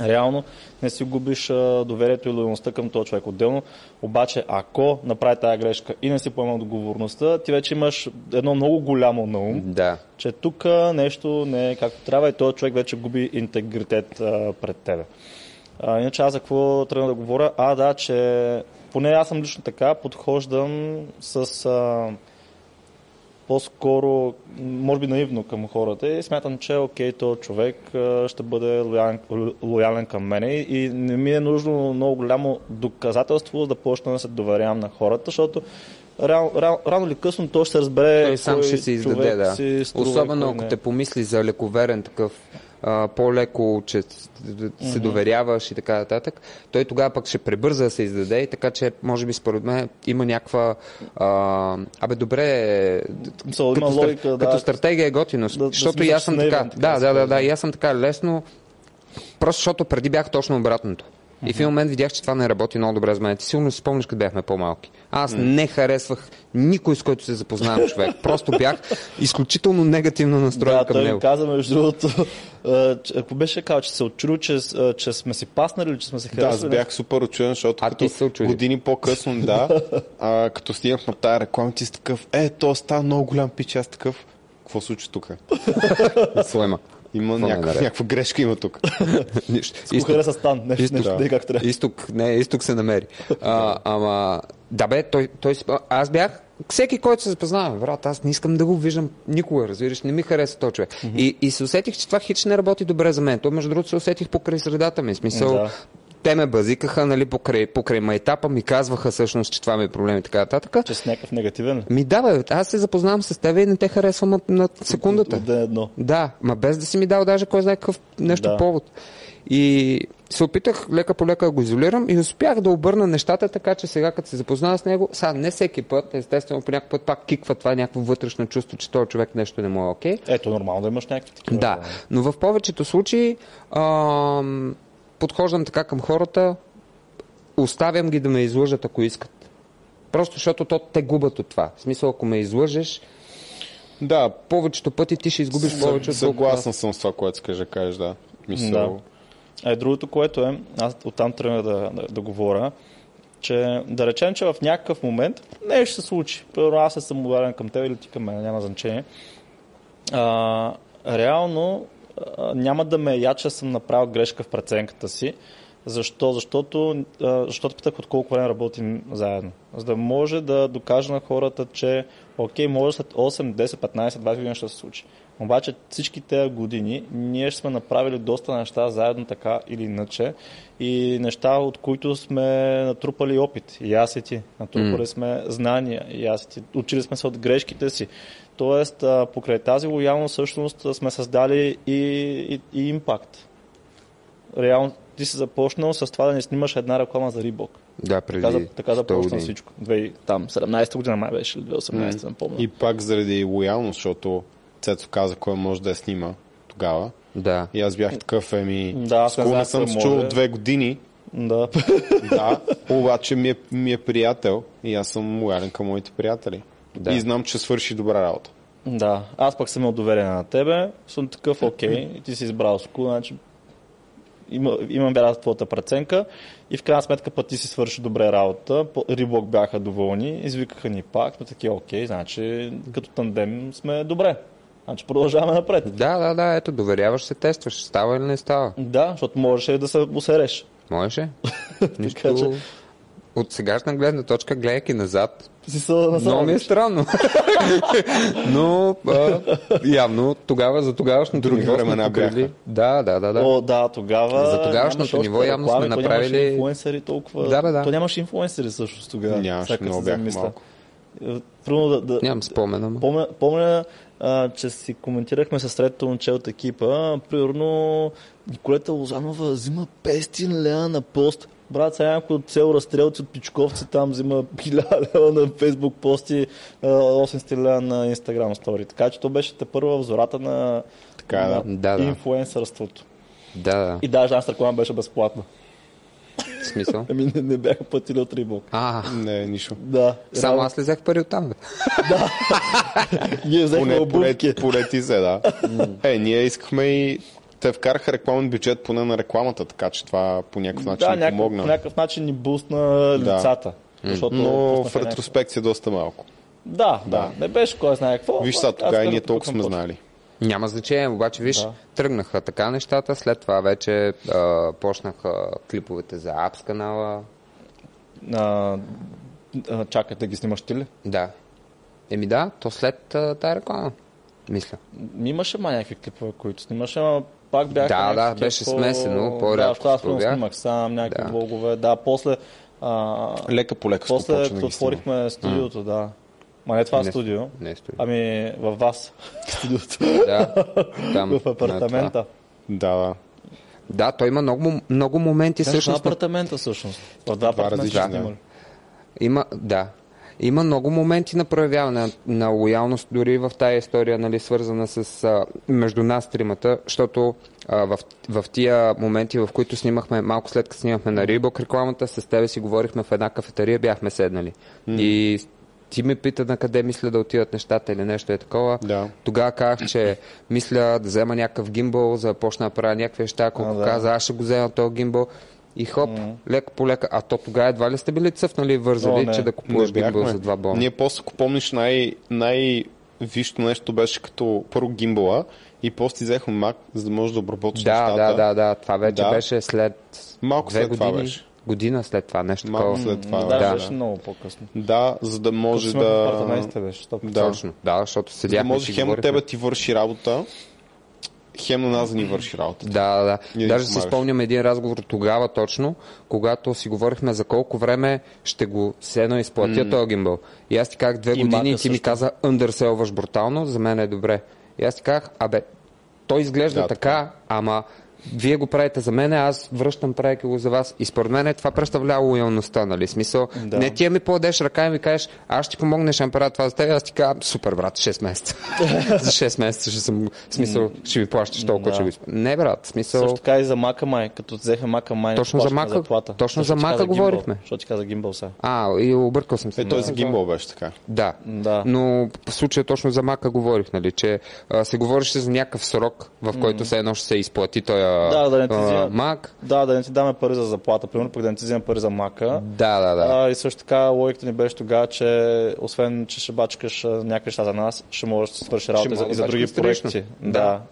реално не си губиш доверието и лоялността към този човек отделно. Обаче, ако направи тая грешка и не си поема отговорността, ти вече имаш едно много голямо на ум, че тук нещо не е както трябва и този човек вече губи интегритет пред тебе. Иначе аз за какво трябва да говоря? Че поне аз съм лично така, подхождам с... по-скоро, може би наивно към хората и смятам, че окей, този човек ще бъде лоялен към мене и не ми е нужно много голямо доказателство за да почна да се доверявам на хората, защото рано или късно той ще разбере той сам ще се издаде, да. Си струва, особено ако те помисли за лековерен такъв, по-леко, че се доверяваш и така нататък, той тогава пък ще пребърза да се издаде и така, че може би според мен има някаква добре има логика, като стратегия е готино, защото и аз съм така, и аз съм така лесно, просто защото преди бях точно обратното. И в един момент видях, че това не работи много добре за мен. Ти сигурно си спомниш, като бяхме по-малки. Аз не харесвах никой, с който се запознавам човек. Просто бях изключително негативно настроен към него. Да, той ми каза, между другото, ако беше казал, че се отчудил, че сме си паснали или че сме се харесвали. Да, бях супер отчуден, защото като години по-късно, като стигнах на тая реклама, ти си такъв, то става много голям пич, аз такъв, какво случи тук? Слема. Има някаква грешка има тук. Скухаре са стан. Изток, не, изток се намери. Ама, аз бях всеки, който се запознава, брат, аз не искам да го виждам никога, разбираш, не ми хареса този човек. И се усетих, че това хич не работи добре за мен. То, между другото, се усетих покрай средата ми. Смисъл, те ме базикаха, нали, покрай майтапа, ми казваха всъщност, че това ми е проблем и така нататък. Че с някакъв негативен. Аз се запознавам с тебе и не те харесвам на секундата. Без да си ми дал даже кой знае какъв нещо повод. И се опитах лека по лека да го изолирам и успях да обърна нещата, така че сега като се запознавам с него, сега не всеки път, естествено по някакъв път пак киква това някакво вътрешно чувство, че този човек нещо не му е окей. Ето, нормално да имаш някакви такива. Да, но в повечето случаи подхождам така към хората, оставям ги да ме излъжат, ако искат. Просто защото те губят от това. В смисъл, ако ме излъжеш, повечето пъти ти ще изгубиш повече от това. Съгласен съм с това, което кажеш, да. Мисъл. Другото, което е, аз оттам тръгна да говоря, че да речем, че в някакъв момент нещо ще се случи. Примерно аз съм уверен към теб или ти към мен, няма значение. Реално няма да ме я, че съм направил грешка в преценката си. Защо? Защото питах от колко време работим заедно. За да може да докажа на хората, че окей, може след 8, 10, 15, 20 години ще се случи. Обаче всички тези години ние сме направили доста неща заедно така или иначе и неща, от които сме натрупали опит, и аз и ти. Натрупали сме знания, и аз и ти. Учили сме се от грешките си. Тоест, покрай тази лоялност всъщност сме създали и импакт. Реално ти си започнал с това да не снимаш една реклама за Рибок. Да, преди така започна всичко. 2017 година май беше, или 2018, не помня. И пак заради лоялност, защото Цецо каза кой може да я снима тогава. Да. И аз бях такъв, с кого не съм се чувал 2 години. Да. Да, обаче ми е приятел и аз съм лоялен към моите приятели. Да. И знам, че свърши добра работа. Да, аз пък съм имал доверие на тебе, съм такъв, окей, ти си избрал с кого, значи имам вяра в твоята преценка и в крайна сметка път ти си свърши добре работа. Рибок бяха доволни, извикаха ни пак, но такива, окей, значи като тандем сме добре. Значи продължаваме напред. Да, ето, доверяваш се, тестваш, става или не става. Да, защото можеше да се усереш. Можеше. Нищо. От сегашна гледна точка, гледайки назад, много ми е странно. Но явно тогава, за тогавашното други ниво времена бяха. Да. О, да, тогава. За тогавашното ниво явно сме направили... Нямаше инфлуенсъри толкова... Да. То нямаше инфлуенсъри също тогава. Нямаше, много бях малко. Нямам спомен. Помня, че си коментирахме със средното момче от екипа. Примерно Николета Лозанова взима 500 лева на пост. Брат, сега някой от цел разстрелци от пичковци там взима 1000 лева на Фейсбук пости, 800 лева на Instagram стори. Така че то беше тепърва взората на, на инфлуенсърството. Да. И даже аз реклама беше безплатна. В смисъл? Не бяха платили от Рибок. Не, нищо. Да. Само аз ли взех пари от там? Да. Ние взехме обувки. Полети се, да. Ние искахме и те вкараха рекламен бюджет поне на рекламата, така че това по някакъв начин ни помогна. Да, по някакъв начин ни бустна лицата. Но в ретроспекция доста малко. Да. Не беше кой знае какво. Виж сега, тогава и ние толкова сме знали. Няма значение, обаче виж, тръгнаха така нещата, след това вече почнаха клиповете за Апс канала. Чакай да ги снимаш ти ли? Да. То след тая реклама. Мисля. Имаше някакви клипове, които снимаше, ама пак бяха някакви... беше смесено, по-рядко да, спробях. Да, снимах сам някакви блогове. Да, после... лека по лека после отворихме студиото, Ма не това студио, ами във вас студиото. Там, в апартамента. Да, той има много моменти всъщност. В апартамента всъщност. В два апартамента снимали. Има много моменти на проявяване на лоялност, дори в тая история, свързана с между нас тримата, защото в тия моменти, в които снимахме, малко след като снимахме на Рибок рекламата, с тебе си говорихме в една кафетерия, бяхме седнали. И ти ме пита на къде мисля да отидат нещата или нещо е такова. Тогава казах, че мисля да взема някакъв гимбъл, за да почна да правя някакви неща, колко каза, аз ще го взема този гимбъл. И хоп, лека по лека. А то тогава едва ли сте били цъфнали, вързали, че да купуваш гимбъл за 2 бона? Ние после, ако помниш, най-висшето нещо беше като първо гимбъла и после ти взехме Мак, за да можеш да обработиш нещата. Да. Това вече беше след малко 2 години. Това беше. Година след това, нещо такова. След това, беше много по-късно. Да, за да може защото седяхме, да може хем на тебе ти върши работа, хем на нас да ни върши работа. Даже си спомням един разговор тогава точно, когато си говорихме за колко време ще го седна изплатя този гимбъл. И аз ти казах 2 години и ти ми каза underselваш брутално, за мен е добре. И аз ти казах, той изглежда така, ама вие го правите за мен, аз връщам, правяки го за вас. И според мен това представлява лоялността, Смисъл, не ти ми подеш ръка и ми кажеш, аз ще помогнеш, ще направя това за теб, аз ти кажа, супер, брат, 6 месеца. За 6 месеца ще съм, смисъл, ще ми плащаш толкова, че го изплащам. Не, брат, смисъл... Също така и за Мака май, като взеха Мака май, точно за Мака, заплата. Точно за Мака говорихме. Що ти каза гимбъл сега? И объркал съм се. Той за гимбъл беше така. Да. Но в случая точно за Мака говорих, че се говореше за някакъв срок, в който все едно ще се изплати той Мак. Да, да не ти даме пари за заплата, примерно, пък да не ти взема пари за Мака. И също така логиката ни беше тогава, че освен, че ще бачкаш някакви неща за нас, ще можеш да свърши работа и за други проекти.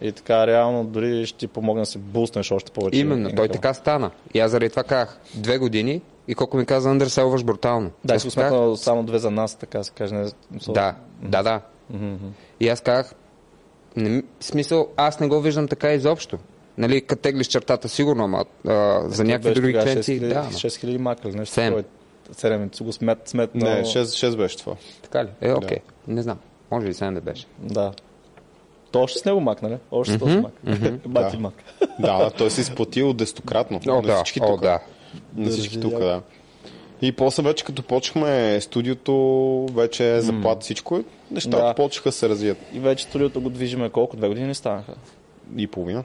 И така реално дори ще ти помогна да си буснеш още повече. Именно, той така стана. И аз заради това казах 2 години и колко ми каза, андърселваш брутално. Да, си усмятна само 2 за нас, така се каже. Да. И аз казах, В смисъл, аз не го виждам така изобщо. Нали, като теглиш чертата, сигурно, ама за някакви други клиенти... 6000 макъл, нещо такова. 7 го смет, но... Не, 6 беше това. Така ли? Окей. Не знам. Може и 7 да беше. Да. То още с него мак, нали? Още с този мак. Бати мак. Да, той се изплатил десетократно. На всички тук. На всички тук, да. И после вече като почнахме студиото, вече заплат всичко и нещата почнаха да се развият. И вече студиото го движиме колко? 2 години не станаха? И половина.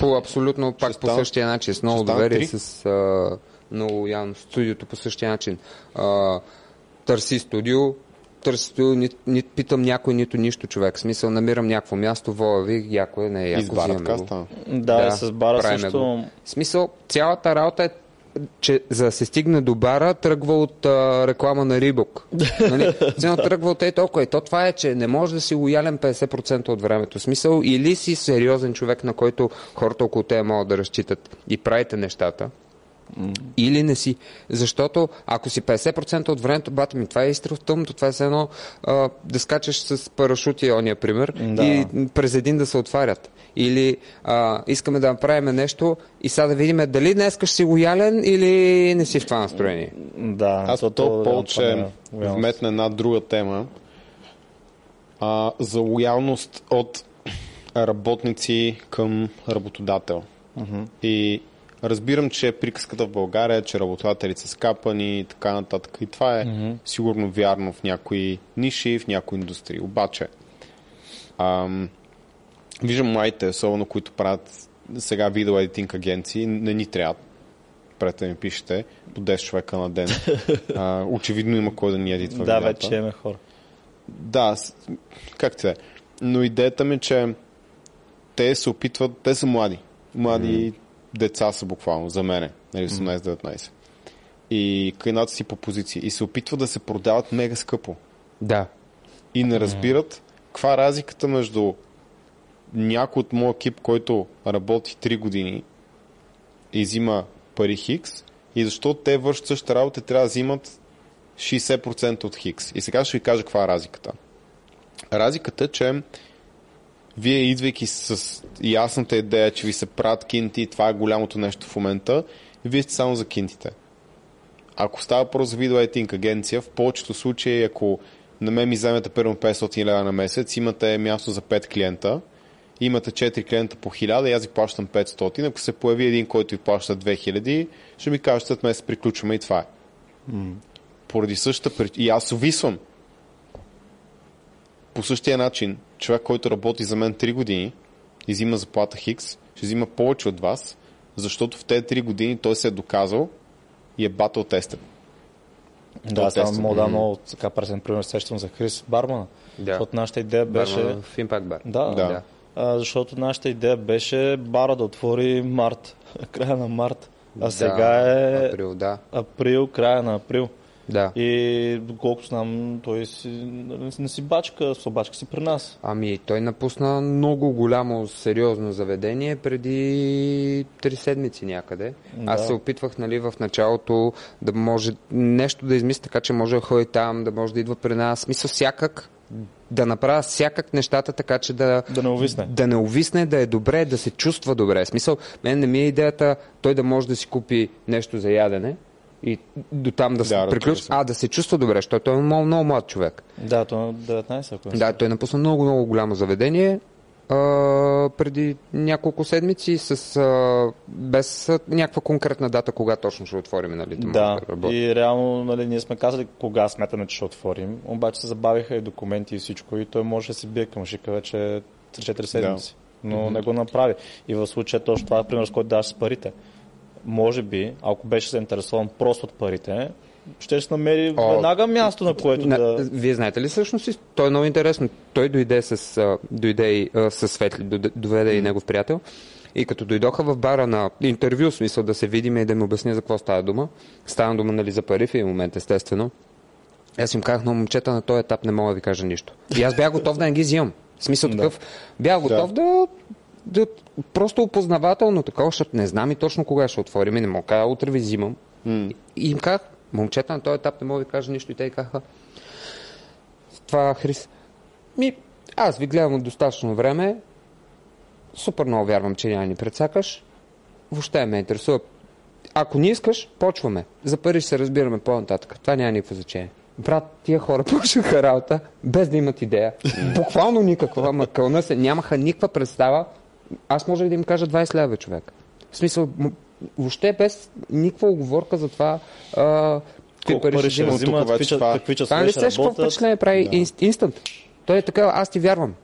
По абсолютно пак по същия начин. С много доверие, с много явно студиото по същия начин. Търси студио, нито питам някой, нито нищо, човек. В смисъл, намирам някакво място, воя ви, яко е, не е, яко взимаме го. Да, с бара също. Го. В смисъл, цялата работа е, че за да се стигне до бара, тръгва от реклама на Рибок. Нали? Тръгва от толкова. И то това е, че не може да си лоялен 50% от времето. Смисъл, или си сериозен човек, на който хората около те могат да разчитат и правите нещата, или не си. Защото ако си 50% от времето, бата ми, това е изстрел в тъмното, това е едно да скачаш с парашути, ония пример, и през един да се отварят. Или искаме да направим нещо и сега да видим дали днес ще си лоялен или не си в това настроение. Да, аз то повече вметна една друга тема за лоялност от работници към работодател. И разбирам, че приказката в България, че работодателите са скапани и така нататък. И това е сигурно вярно в някои ниши, в някои индустрии. Обаче, виждам младите, особено които правят сега видео едитинг агенции, не ни трябва. Пред да ми пишете по 10 човека на ден. Очевидно има кой да ни едитва видеята. Да, вече имаме хора. Да, как те е. Но идеята ми е, че те се опитват, те са млади. Млади деца са буквално, за мене, нали, 18-19. И кайната си по позиции. И се опитват да се продават мега скъпо. Да. И не разбират каква е разликата между някой от моя екип, който работи 3 години и взима пари Хикс, и защо те вършат същата работа, трябва да взимат 60% от Хикс. И сега ще ви кажа каква е разликата. Разликата е, че вие, идвайки с ясната идея, че ви се правят кинти, това е голямото нещо в момента, вие сте само за кинтите. Ако става въпрос за видео едитинг агенция, в повечето случаи, ако на мен ми вземете примерно 500 лв. На месец, имате място за 5 клиента, имате 4 клиента по 1000, аз ви плащам 500. Ако се появи един, който ви плаща 2000, ще ми кажете, след месец приключваме и това е. Поради същата причина. И аз увисвам. По същия начин, човек, който работи за мен 3 години и взима заплата Хикс, ще взима повече от вас, защото в тези 3 години той се е доказал и е батъл тестен. Да, само мога да много така пресен пример сещам за Крис Бармана. Да. От нашата идея беше... Бармана в Импакт бар. Да. Защото нашата идея беше бара да отвори март, края на март, а сега е април, края на април. Да. И доколко знам, той не си бачка, собачка си при нас. Ами, той напусна много голямо, сериозно заведение преди 3 седмици някъде. Да. Аз се опитвах, нали, в началото да може нещо да измисля, така че може да ходи там, да може да идва при нас. Смисъл, всякак да направя всякак нещата, така че да не увисне, да е добре, да се чувства добре. Смисъл, мен не ми е идеята той да може да си купи нещо за ядене и до там да се приключи, да се чувства добре, защото той е много млад човек. Да, той е 19, ако е. Да, той е напусна много голямо заведение преди няколко седмици без някаква конкретна дата, кога точно ще отворим. Нали, да и реално, нали, ние сме казали кога сметаме, че ще отворим, обаче се забавиха и документи и всичко и той може да се бие към шика вече 3-4 седмици, но не го направи. И в случая точно това е пример, с който даваш с парите. Може би, ако беше заинтересован просто от парите, ще намери веднага място, на което да... Вие знаете ли всъщност? Той е много интересно. Той дойде с Светли, доведе и негов приятел. И като дойдоха в бара на интервю, в смисъл да се видим и да ми обясня за какво става дума. Става дума, нали, за пари в един момент, естествено. Аз им казах, но момчета, на този етап не мога да ви кажа нищо. И аз бях готов да не ги взимам. В смисъл такъв, бях готов да просто опознавателно такова, защото не знам и точно кога ще отворим и не мога да утре ви взимам. И им казах, момчета, на този етап не мога да ви кажа нищо. И те казаха, това Хрис, Аз ви гледам от достатъчно време, супер много вярвам, че няма ни прецакаш. Въобще ме интересува. Ако не искаш, почваме. За пари ще се разбираме по-нататък. Това няма никакво значение. Брат, тия хора почнаха работа, без да имат идея. Буквално никаква, макълна се. Нямаха никаква представа. Аз можех да им кажа 20 лева, човек. В смисъл, въобще без никаква оговорка за това, колко пари ще взимат, какви часове ще работят. Какво впечатление прави инстант? Той е така, аз ти вярвам.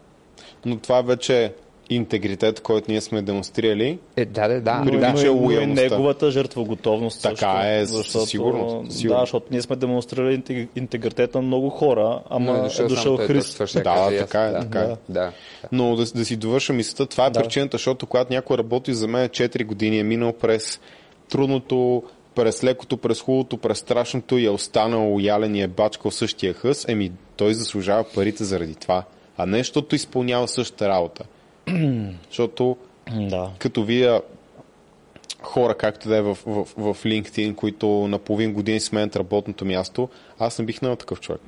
Но това вече интегритет, който ние сме демонстрирали. Привлича лоялността. И неговата жертвоготовност. Така е, със сигурност. Да, защото ние сме демонстрирали интегритет на много хора, ама е дошъл Христос. Да, така е, така е. Да. Но да си довърша мисълта, това е причината, защото когато някой работи за мен 4 години, е минал през трудното, през лекото, през хубавото, през страшното и е останал лоялен и е бачкал същия хъс, еми той заслужава парите заради това. А не, защото изпълнява същата работа. Защото като видя хора, както да е в LinkedIn, които на половин години сменят работното място, аз не бих нямал такъв човек.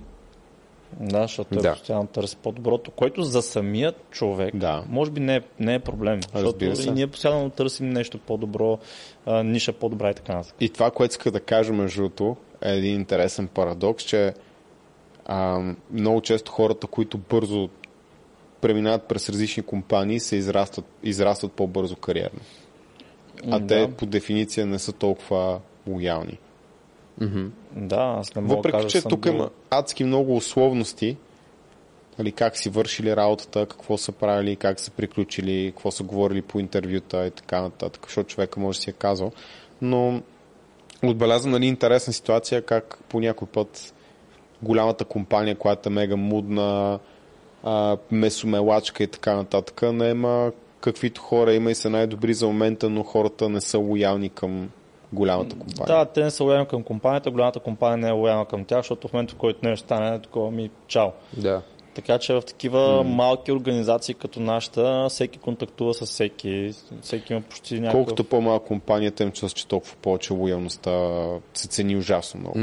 Да, защото е постоянно търси по-доброто, което за самият човек може би не е проблем. Защото и ние постоянно търсим нещо по-добро, ниша по-добра и така нататък. И това, което иска да кажа между другото, е един интересен парадокс, че много често хората, които бързо преминават през различни компании, се израстват по-бързо кариерно. А те по дефиниция не са толкова лоялни. Mm-hmm. Да, аз не мога да кажа. Въпреки, че тук има адски много условности, как си вършили работата, какво са правили, как са приключили, какво са говорили по интервюта и така нататък, защото човека може да си е казал. Но отбелязвам интересна ситуация, как по някой път голямата компания, която е мега мудна, месомелачка и така нататък, наема каквито хора има и са най-добри за момента, но хората не са лоялни към голямата компания. Да, те не са лоялни към компанията, голямата компания не е лоялна към тях, защото в момента, в който нещо стане, такова ми чао. Да. Така че в такива малки организации като нашата, всеки контактува с всеки. Всеки има почти някакъв... Колкото по-малка компанията им чувства, че толкова повече лоялността се цени ужасно много.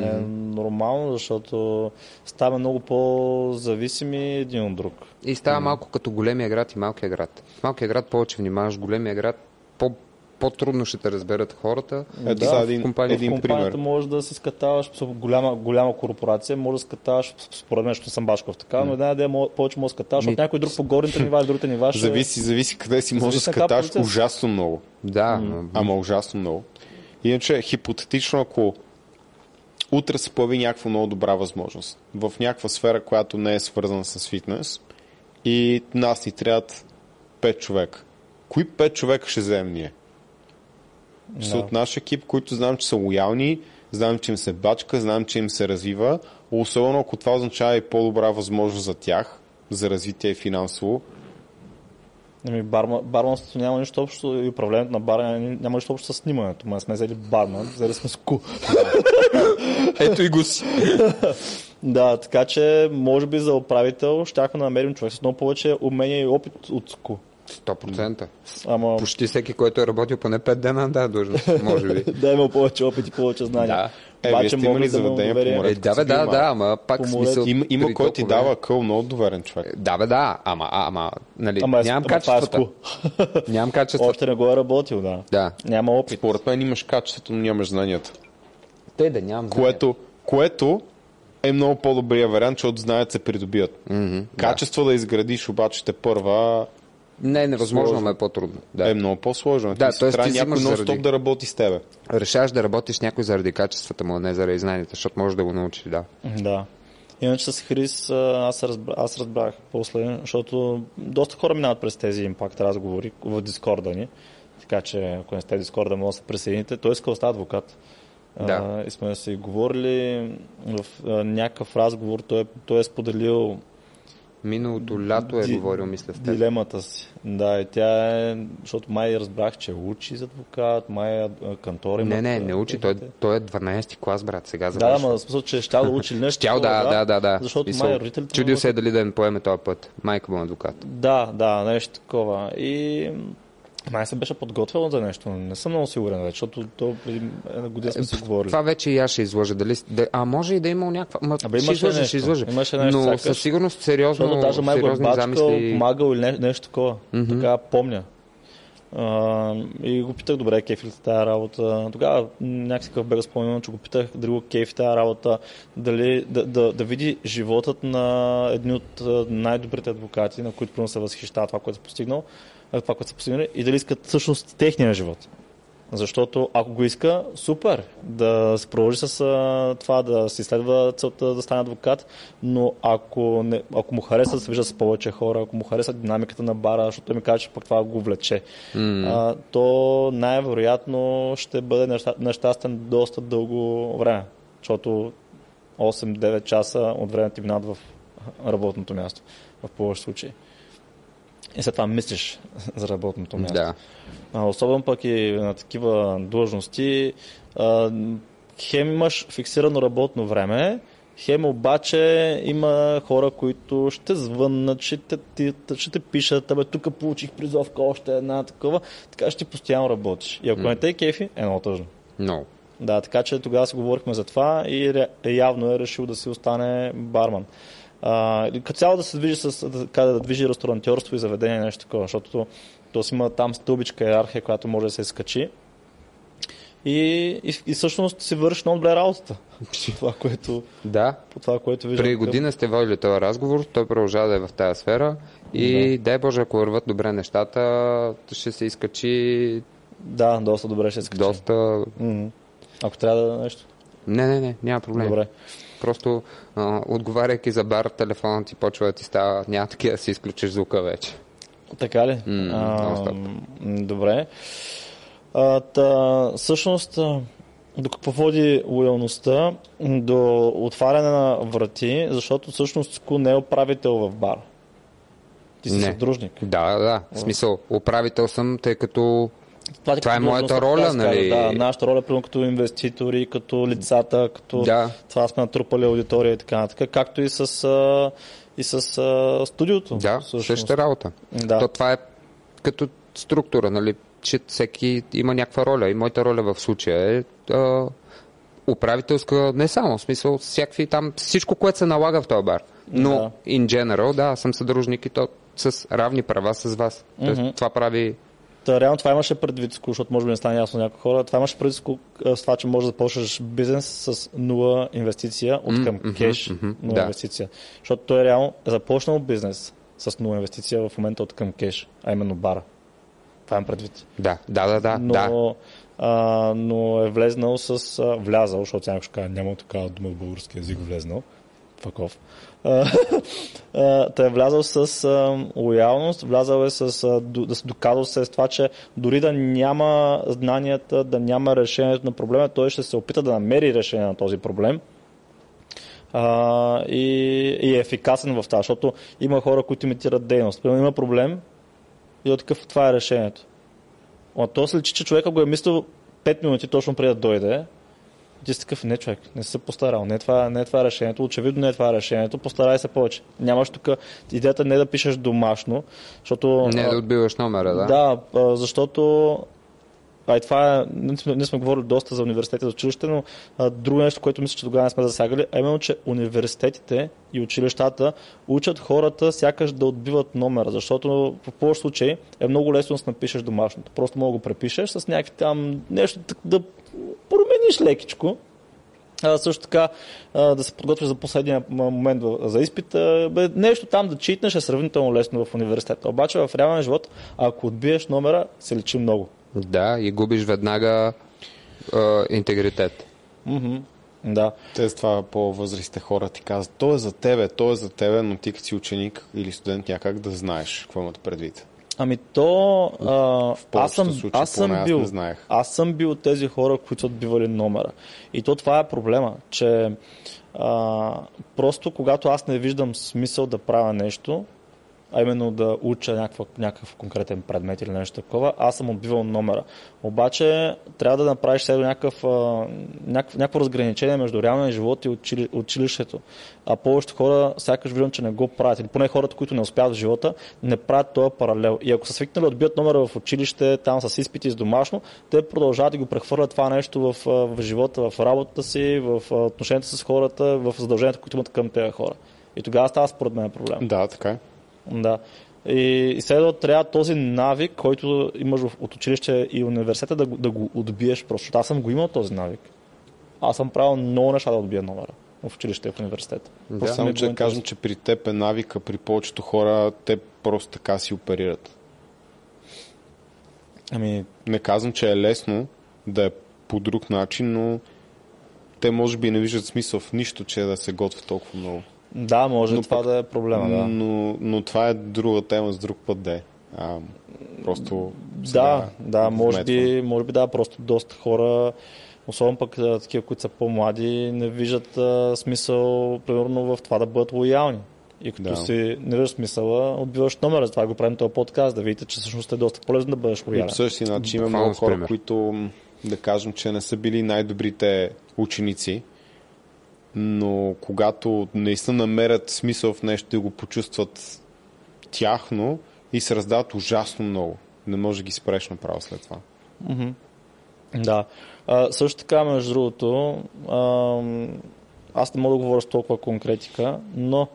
Е нормално, защото ставаме много по-зависими един от друг. И става малко като големия град и малкия град. В малкия град повече внимаваш, големия град по-трудно ще те разберат хората. В компанията може да се скатаваш, голяма корпорация, може да скатаваш, според мен, защото съм башков така, но една идея повече може да скатаваш от някой друг по горните нива, другите нива. Зависи къде си може да скатаваш ужасно много. Да. Ама ужасно много. Иначе, хипотетично, ако утре се появи някаква много добра възможност в някаква сфера, която не е свързана с фитнес и нас ни трябват 5 човека. Кои 5 човека ще вземем ние? Са от наш екип, които знам, че са лоялни, знам, че им се бачка, знам, че им се развива, особено ако това означава и по-добра възможност за тях, за развитие финансово. Барманството няма нищо общо и управлението на бара няма нищо общо с снимането. Ма сме взели барман, взели сме с ку. Ето и гуси. Да, така че може би за управител щяхме да намерим човек с много повече умения и опит от ку. 100%. Ама... Почти всеки, който е работил поне 5 дена, да, длъжност, може би. Да, има повече опит и повече знания. Да. Вие сте имали заведение по морето. Ама пак смисъл... Има кой ти дава къл, много доверен човек. Нямам качеството. Още не го е работил, да. Няма опит. Според мен имаш качеството, но нямаш знанията. Нямам знанията. Което е много по-добрия вариант, защото знаят се придобият. Качество да изградиш, обаче те първа... Не е невъзможно, но е по-трудно. Да. Е много по-сложно. Да, т.е. трябва някой нон-стоп да работи с тебе. Решаваш да работиш някой заради качествата му, не заради знанията, защото можеш да го научиш. Да. Иначе с Хрис аз разбрах после, защото доста хора минават през тези импакт разговори в Дискорда ни. Така че, ако не сте Дискорда, може да се присъедините. Той иска да става адвокат. И сме си говорили в някакъв разговор. Той е споделил миналото лято говорил, мисля, в теб. Дилемата си. Да, и тя е... Защото май разбрах, че учи за адвокат, май кантори... Не учи. Той е 12-ти клас, брат. Сега завършва. Да, ама в смисъл, че щял да учи нещо. Защото май родителите... Чудил се дали да не поеме този път. Майка му адвокат. Да, нещо такова. И... Май се беше подготвила за нещо, не съм много сигурен, защото то преди една година сме си говорили. Това вече и аз ще излъжа. Дали... А може и да е имал някаква... Ще излъжа. Но със сигурност сериозно замисли... Даже май го е бачкал, помагал или нещо такова. Mm-hmm. Така помня. И го питах, добре, кеф ли тази работа? Тогава някакъв бега спомням, че го питах, дали кеф тази работа, дали да види животът на едни от най-добрите адвокати, на които прино се възхищава това, което е постигнал, това, което са постигнали, и дали искат всъщност техния живот. Защото ако го иска, супер, да се продължи с това, да се изследва целта да стане адвокат, но ако му хареса да се вижда с повече хора, ако му хареса динамиката на бара, защото ми казва, че пък това го влече, то най-вероятно ще бъде нещастен доста дълго време, защото 8-9 часа от време ти минат в работното място, в повече случаи. И след това мислиш за работното място. Да. Особено пък и на такива длъжности. Хем имаш фиксирано работно време, хем обаче има хора, които ще звъннат, ще те пишат, абе, тук получих призовка, още една такова, така ще ти постоянно работиш. И ако не те кефи, е много тъжно. No. Да, така че тогава си говорихме за това и явно е решил да си остане барман. Като цяло да се движи да движи ресторантьорство и заведение, нещо такова, защото то си има там стълбичка иерархия, която може да се изкачи и всъщност си върши много добре работата. Това, което виждам. При година сте водили този разговор, той продължава да е в тази сфера и дай Боже, ако върват добре нещата, ще се изкачи. Да, доста добре ще се изкачи. Ако трябва да нещо. Не, няма проблем. Добре. Просто отговаряйки за бар, телефонът ти почва да ти става, няма такива да си изключиш звука вече. Така ли? Добре. Всъщност, до какво води лоялността? До отваряне на врати, защото всъщност не е управител в бар. Ти си съдружник. Да. В смисъл, управител съм, тъй като това е моята роля, нали? Да, нашата роля, примерно като инвеститори, като лицата, като това сме натрупали аудитория и така нататък, както и с студиото. Да, същата работа. Да. То това е като структура, нали? Че всеки има някаква роля и моята роля в случая е управителска, не само, в смисъл всякакви там, всичко, което се налага в този бар. Но in general, съм съдружник и то с равни права с вас. Тоест, това прави. Реално това имаше предвид, защото може би не стане ясно някои хора. Това имаше предвид с това, че можеш да започнеш бизнес с нула инвестиция от към кеш, нула инвестиция. Защото той реално е започнал бизнес с нула инвестиция в момента от към кеш, а именно бара. Това е предвид. Да. Но е влезнал влязал, защото някой ще кажа, няма такава дума в български език, влезнал. Факов. Той е влязал с лоялност, влязал е да се доказал с това, че дори да няма знанията, да няма решението на проблема, той ще се опита да намери решение на този проблем и е ефикасен в това, защото има хора, които имитират дейност. Примерно има проблем и от такъв това е решението. А то се личи, че човека го е мислил 5 минути точно преди да дойде. Ти си такъв, не човек, не си се постарал, не е това решението, очевидно не е това решението, постарай се повече. Нямаш тук, идеята не е да пишеш домашно, защото... Не е да отбиваш номера, да? Да, защото... А и това е... Ние сме говорили доста за университетите за училище, но друго нещо, което мисля, че тогава не сме засягали, е именно, че университетите и училищата учат хората сякаш да отбиват номера, защото в повече случаи е много лесно да си напишеш домашното. Просто мога да го препишеш с някакви там нещо да промениш лекичко. Също така да се подготвиш за последния момент за изпита. Нещо там да читнеш е сравнително лесно в университета. Обаче в реалния живот, ако отбиеш номера, се личи много. Да, и губиш веднага интегритет. Да. Те с това по-възрастните хора ти казват, то е за тебе, но ти като си ученик или студент някак да знаеш какво имат предвид. Ами то... Аз съм бил от тези хора, които са отбивали номера. И то това е проблема, че просто когато аз не виждам смисъл да правя нещо, а именно да уча някакъв конкретен предмет или нещо такова. Аз съм отбивал номера. Обаче трябва да направиш сега някакво разграничение между реалния живот и училището. А повечето хора сякаш виждам, че не го правят. Или поне хората, които не успяват в живота, не правят този паралел. И ако са свикнали да отбият номера в училище, там с изпити, с домашно, те продължават да го прехвърлят това нещо в живота, в работата си, в отношенията с хората, в задълженията, които имат към тези хора. И тогава става според мен проблем. Да, така е. Да. И следва трябва този навик, който имаш от училище и университета, да го отбиеш просто. Аз съм го имал този навик. Аз съм правил много неща да отбия номера в училище и в университета. Да, само че кажем, че при теб е навика, при повечето хора те просто така си оперират. Ами... Не казвам, че е лесно да е по друг начин, но те може би не виждат смисъл в нищо, че да се готвят толкова много. Да, може но това пък, да е проблема. Да. Но това е друга тема с друг път, да е. Просто да може би да, просто доста хора, особено пък такива, които са по-млади, не виждат смисъл, примерно в това да бъдат лоялни. И като си не виждаш смисъла, отбиваш номера. Затова го правим този подкаст, да видите, че всъщност е доста полезно да бъдеш лоялен. И по същия начин има много хора, които да кажем, че не са били най-добрите ученици, но когато наистина намерят смисъл в нещо и го почувстват тяхно и се раздават ужасно много. Не може да ги спреш направо след това. Mm-hmm. Да. Също така, между другото, аз не мога да говоря с толкова конкретика, но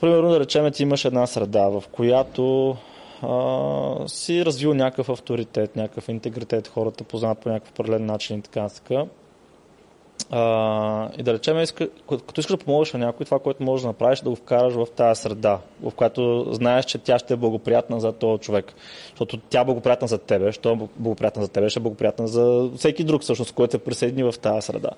примерно да речем, ти имаш една среда, в която си развил някакъв авторитет, някакъв интегритет, хората познават по някакъв определен начин и така. И да речем, като искаш да помогнеш на някой, това, което можеш да направиш, да го вкараш в тази среда, в която знаеш, че тя ще е благоприятна за този човек. Защото тя е благоприятна за тебе, защото е благоприятна за тебе, ще е благоприятна за всеки друг, всъщност, който се присъедини в тази среда.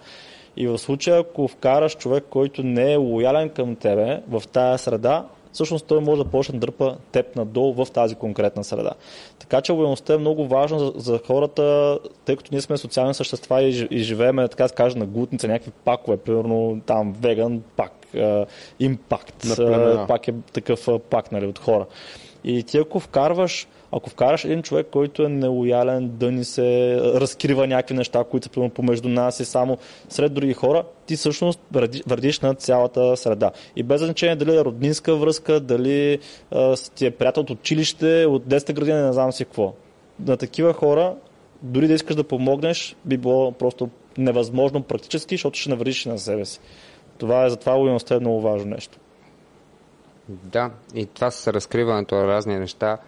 И в случая, ако вкараш човек, който не е лоялен към тебе в тази среда, всъщност той може да почне да дърпа теб надолу в тази конкретна среда. Така че лоялността е много важна за хората, тъй като ние сме социални същества и живеем, така да кажа, на глутница, някакви пакове, примерно там веган пак, импакт, пак е такъв пак, нали, от хора. И ти ако вкараш един човек, който е нелоялен, да ни се разкрива някакви неща, които са помежду нас и само сред други хора, ти всъщност вредиш на цялата среда. И без значение дали е роднинска връзка, дали ти е приятел от училище, от детска градина, не знам си какво. На такива хора, дори да искаш да помогнеш, би било просто невъзможно практически, защото ще навредиш на себе си. Това е затова лоялността е много важно нещо. Да, и това с разкриването на разни неща,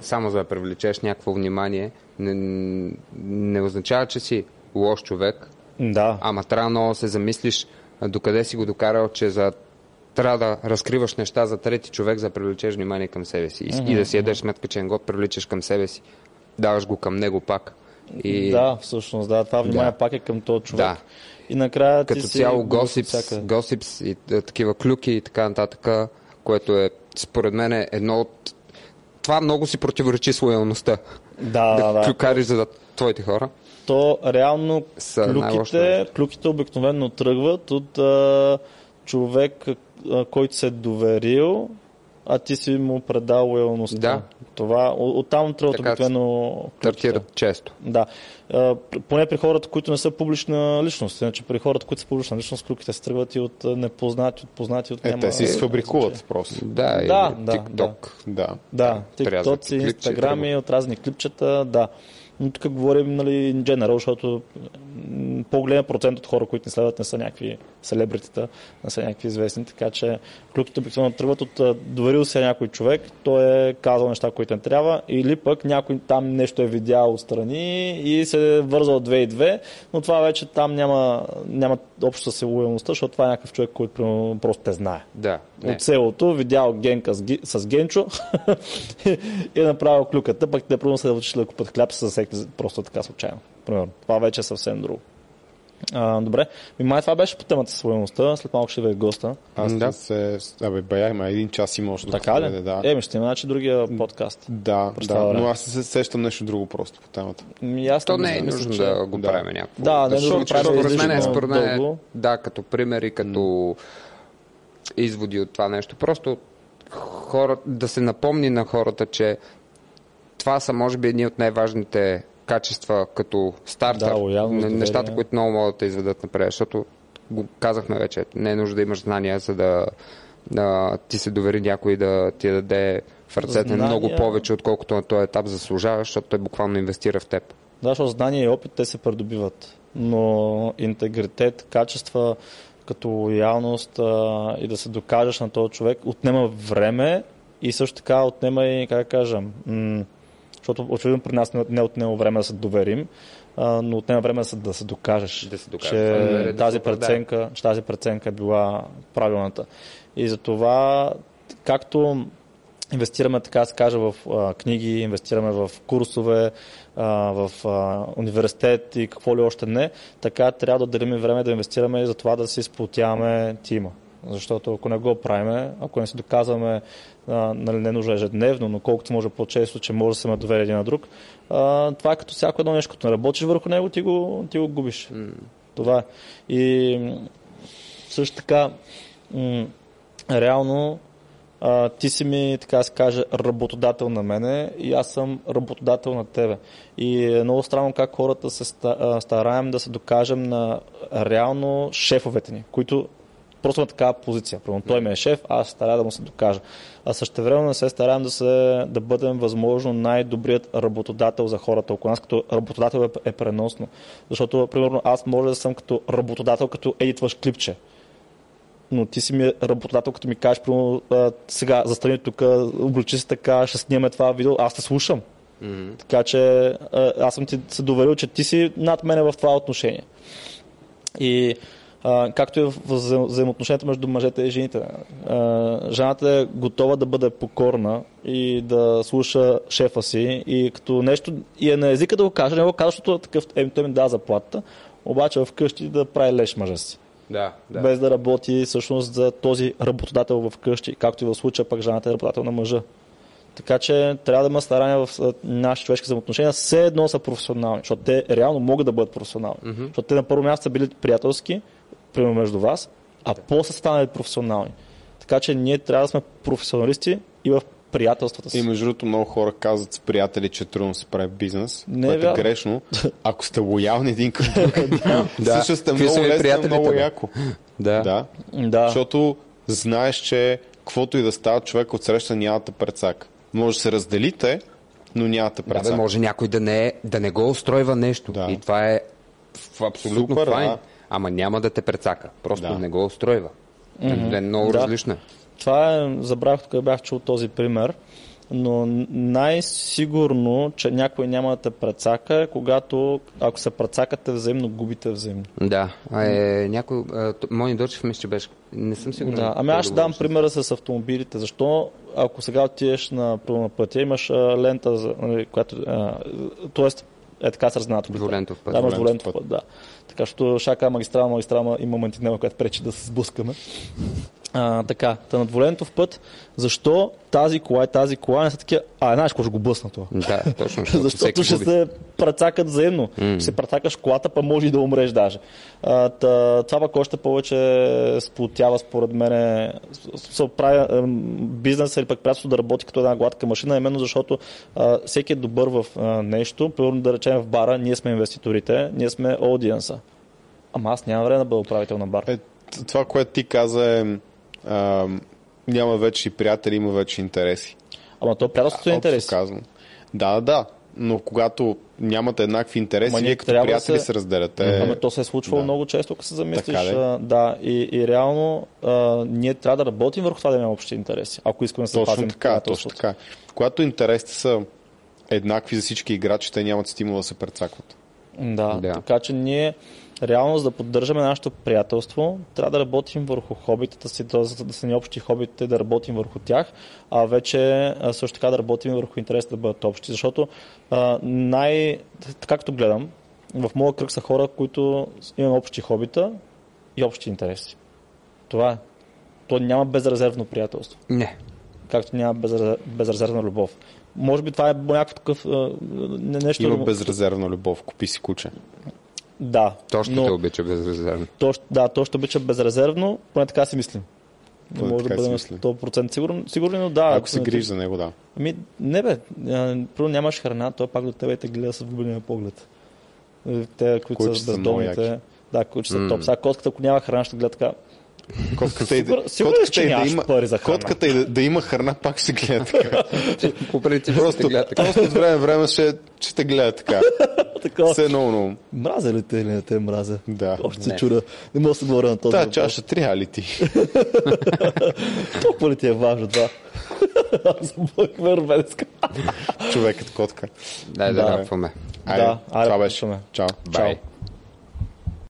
само за да привлечеш някакво внимание, не означава, че си лош човек. Да. Ама трябва много да се замислиш докъде си го докарал, че трябва да разкриваш неща за трети човек, за да привлечеш внимание към себе си. И да си ядеш сметка, че не го привличаш към себе си. Даваш го към него пак. И... Да, всъщност, да. Това внимание пак е към този човек. Да. И накрая като ти си... Като цяло госипс и такива клюки и така нататък, което е, според мен, е едно от... Това много си противоречи с лоялността. Да. Клюкариш за твоите хора. То реално клюките обикновено тръгват от човек, който се е доверил, а ти си му предал лоялността. Да. Това, оттам тръгват обикновено клюките. Стартират често. Да. Поне при хората, които не са публична личност. Иначе при хората, които са публична личност, клюките се тръгват и от непознати, от познати, от няма... Те си сфабрикуват просто. Да, TikTok. Да, TikTok и Instagram и от разни клипчета, да. Но тук говорим, нали, general, защото по-голям процент от хора, които не следват, не са някакви селебритита, не са някакви известни, така че клюките обикновено тръгват от доверил се някой човек, той е казал неща, които не трябва, или пък някой там нещо е видял отстрани и се е вързал 2 и 2, но това вече там няма общо с лоялността, защото това е някакъв човек, който просто те знае. Да. От селото, видял Генка с Генчо и направил клюката, пък те просто се отишли да купат хляб с всеки просто така случайно. Примерно. Това вече е съвсем друго. Добре. Май това беше по темата с лоялността. След малко ще ви е госта. Има 1 час има още. Така ли? Да. Ще има другия подкаст. Да, но аз се сещам нещо друго просто по темата. То не е нужно да го правим някакво. Да, според мен, като примери, като изводи от това нещо. Просто да се напомни на хората, че това са може би едни от най-важните качества като стартър, на нещата, доверие, които много могат да изведат напред, защото го казахме вече, не е нужда да имаш знания, за да ти се довери някой да ти даде в ръцете много повече, отколкото на този етап заслужава, защото той буквално инвестира в теб. Да, защото знания и опит те се придобиват, но интегритет, качества като лоялност и да се докажеш на този човек отнема време и също така отнема и, как да кажа, защото очевидно при нас не отнема време да се доверим, но отнема време да се докажеш, че тази преценка е била правилната. И затова, както инвестираме, така да се каже, в книги, инвестираме в курсове, в университет и какво ли още не, така трябва да отделим време да инвестираме и за това да си сплотяваме тима. Защото ако не го правиме, ако не си доказваме, нали, не нужда ежедневно, но колкото може по-често, че може да се ме довери един на друг, това е като всяко едно нещо. Като не работиш върху него, ти го губиш. Това е. И също така, реално, ти си ми, така да се каже, работодател на мене и аз съм работодател на тебе. И е много странно как хората се стараем да се докажем на реално шефовете ни, които просто на такава позиция. Примерно, той ми е шеф, аз старая да му се докажа. А същевременно се стараем да бъдем възможно най-добрият работодател за хората около нас, като работодател е преносно. Защото, примерно, аз може да съм като работодател, като едитваш клипче. Но ти си ми работодател, като ми кажеш, примерно, сега застани тук, обличи се така, ще снимаме това видео, аз те слушам. Mm-hmm. Така че аз съм ти се доверил, че ти си над мене в това отношение. И както и в взаимоотношенията между мъжете и жените. Жената е готова да бъде покорна и да слуша шефа си и като нещо и е на езика да го каже, не го казва, защото такъв, той ми дава заплата, обаче вкъщи да прави леш мъжа си. Да. Без да работи всъщност за този работодател вкъщи, както и в случая пък жената е работодател на мъжа. Така че трябва да има старания в нашите човешки взаимоотношения, все едно са професионални, защото те реално могат да бъдат професионални. Mm-hmm. Защото те на първо място са били приятелски, примерно между вас, а после станали професионални. Така че ние трябва да сме професионалисти и в приятелствата си. И между другото много хора казват с приятели, че трудно се прави бизнес. Не е грешно. Ако сте лоялни един към друг, също сте много лесно, много яко. Да. Защото знаеш, че каквото и да става, човек отсреща нямате прецак. Може да се разделите, но нямате прецак. Да, може някой да не го устройва нещо. Да. И това е абсолютно супер, файн. Да. Ама няма да те прецака. Просто не го устройва. Mm-hmm. Е много различна. Това е, забравях, тук бях чул този пример, но най-сигурно, че някой няма да те прецака, когато ако се прецакате взаимно, губите взаимно. Да, някой, Мони Дърчев мисля, че беше, не съм сигурен. Да. Ами аз ще дам примера с автомобилите. Защо, ако сега отидеш на пълна пътя, имаш лента, която, тоест, така се раззнават. Двулентов път. Да, имаш двулентов път, да. Така, защото шака магистрала има мантинела, която пречи да се сблъскаме. Така, на двулентов път, защо тази кола не са такива, знаеш, кога ще го бъсна това. Да, точно. Защото ще се прецакат взаимно. Ще се прецакаш колата, па може и да умреш даже. Това пък още повече сплотява, според мен, бизнес или пък приятелство да работи като една гладка машина, именно защото всеки е добър в нещо. Примерно да речем в бара, ние сме инвеститорите, ние сме аудиенса. Ама аз нямам време да бъда управител на бар. Това, което ти каза е няма вече и приятели, има вече интереси. Ама то приятелството е интерес. Да. Но когато нямате еднакви интереси, вие като приятели се разделяте. Ама то се е случвало много често, като се замислиш. Да, и реално ние трябва да работим върху това да имаме общи интереси, ако искаме да се пазим. Точно така. Когато интересите са еднакви за всички играчи, те нямат стимул да се прецакват. Да, така че ние реално, за да поддържаме нашето приятелство, трябва да работим върху хобитата си, да са ни общи хобитите, да работим върху тях, а вече също така да работим върху интересите да бъдат общи. Защото както гледам, в моя кръг са хора, които имаме общи хобита и общи интереси. Това е. То няма безрезервно приятелство. Не. Както няма безрезервна любов. Може би това е някакво такъв нещо. Има безрезервна любов. Купи си куче. Да. То ще обича безрезервно. То ще обича безрезервно, поне така си мислим. Не може да бъдем 100% сигурен, но да. Ако се грижиш за него, да. Ами, не бе, първо нямаш храна, той пак до тебе и те гледа с влюбления поглед. Те, които са бездомните. Да, които са топ. Сега котката, ако няма храна, ще гледа така. Котката и да има храна, пак ще гледа така. Просто от време време ще те гледа така. Все много. Мразя ли те или не те мразя? Да. Още се чуда. Не мога да се говоря на този въпрос. Да, чаша трябва ли ти? Толкова ли ти е важно това? Аз бъдах вървенска. Човекът котка. Дай да рапваме. Айде, това беше. Чао. Бай.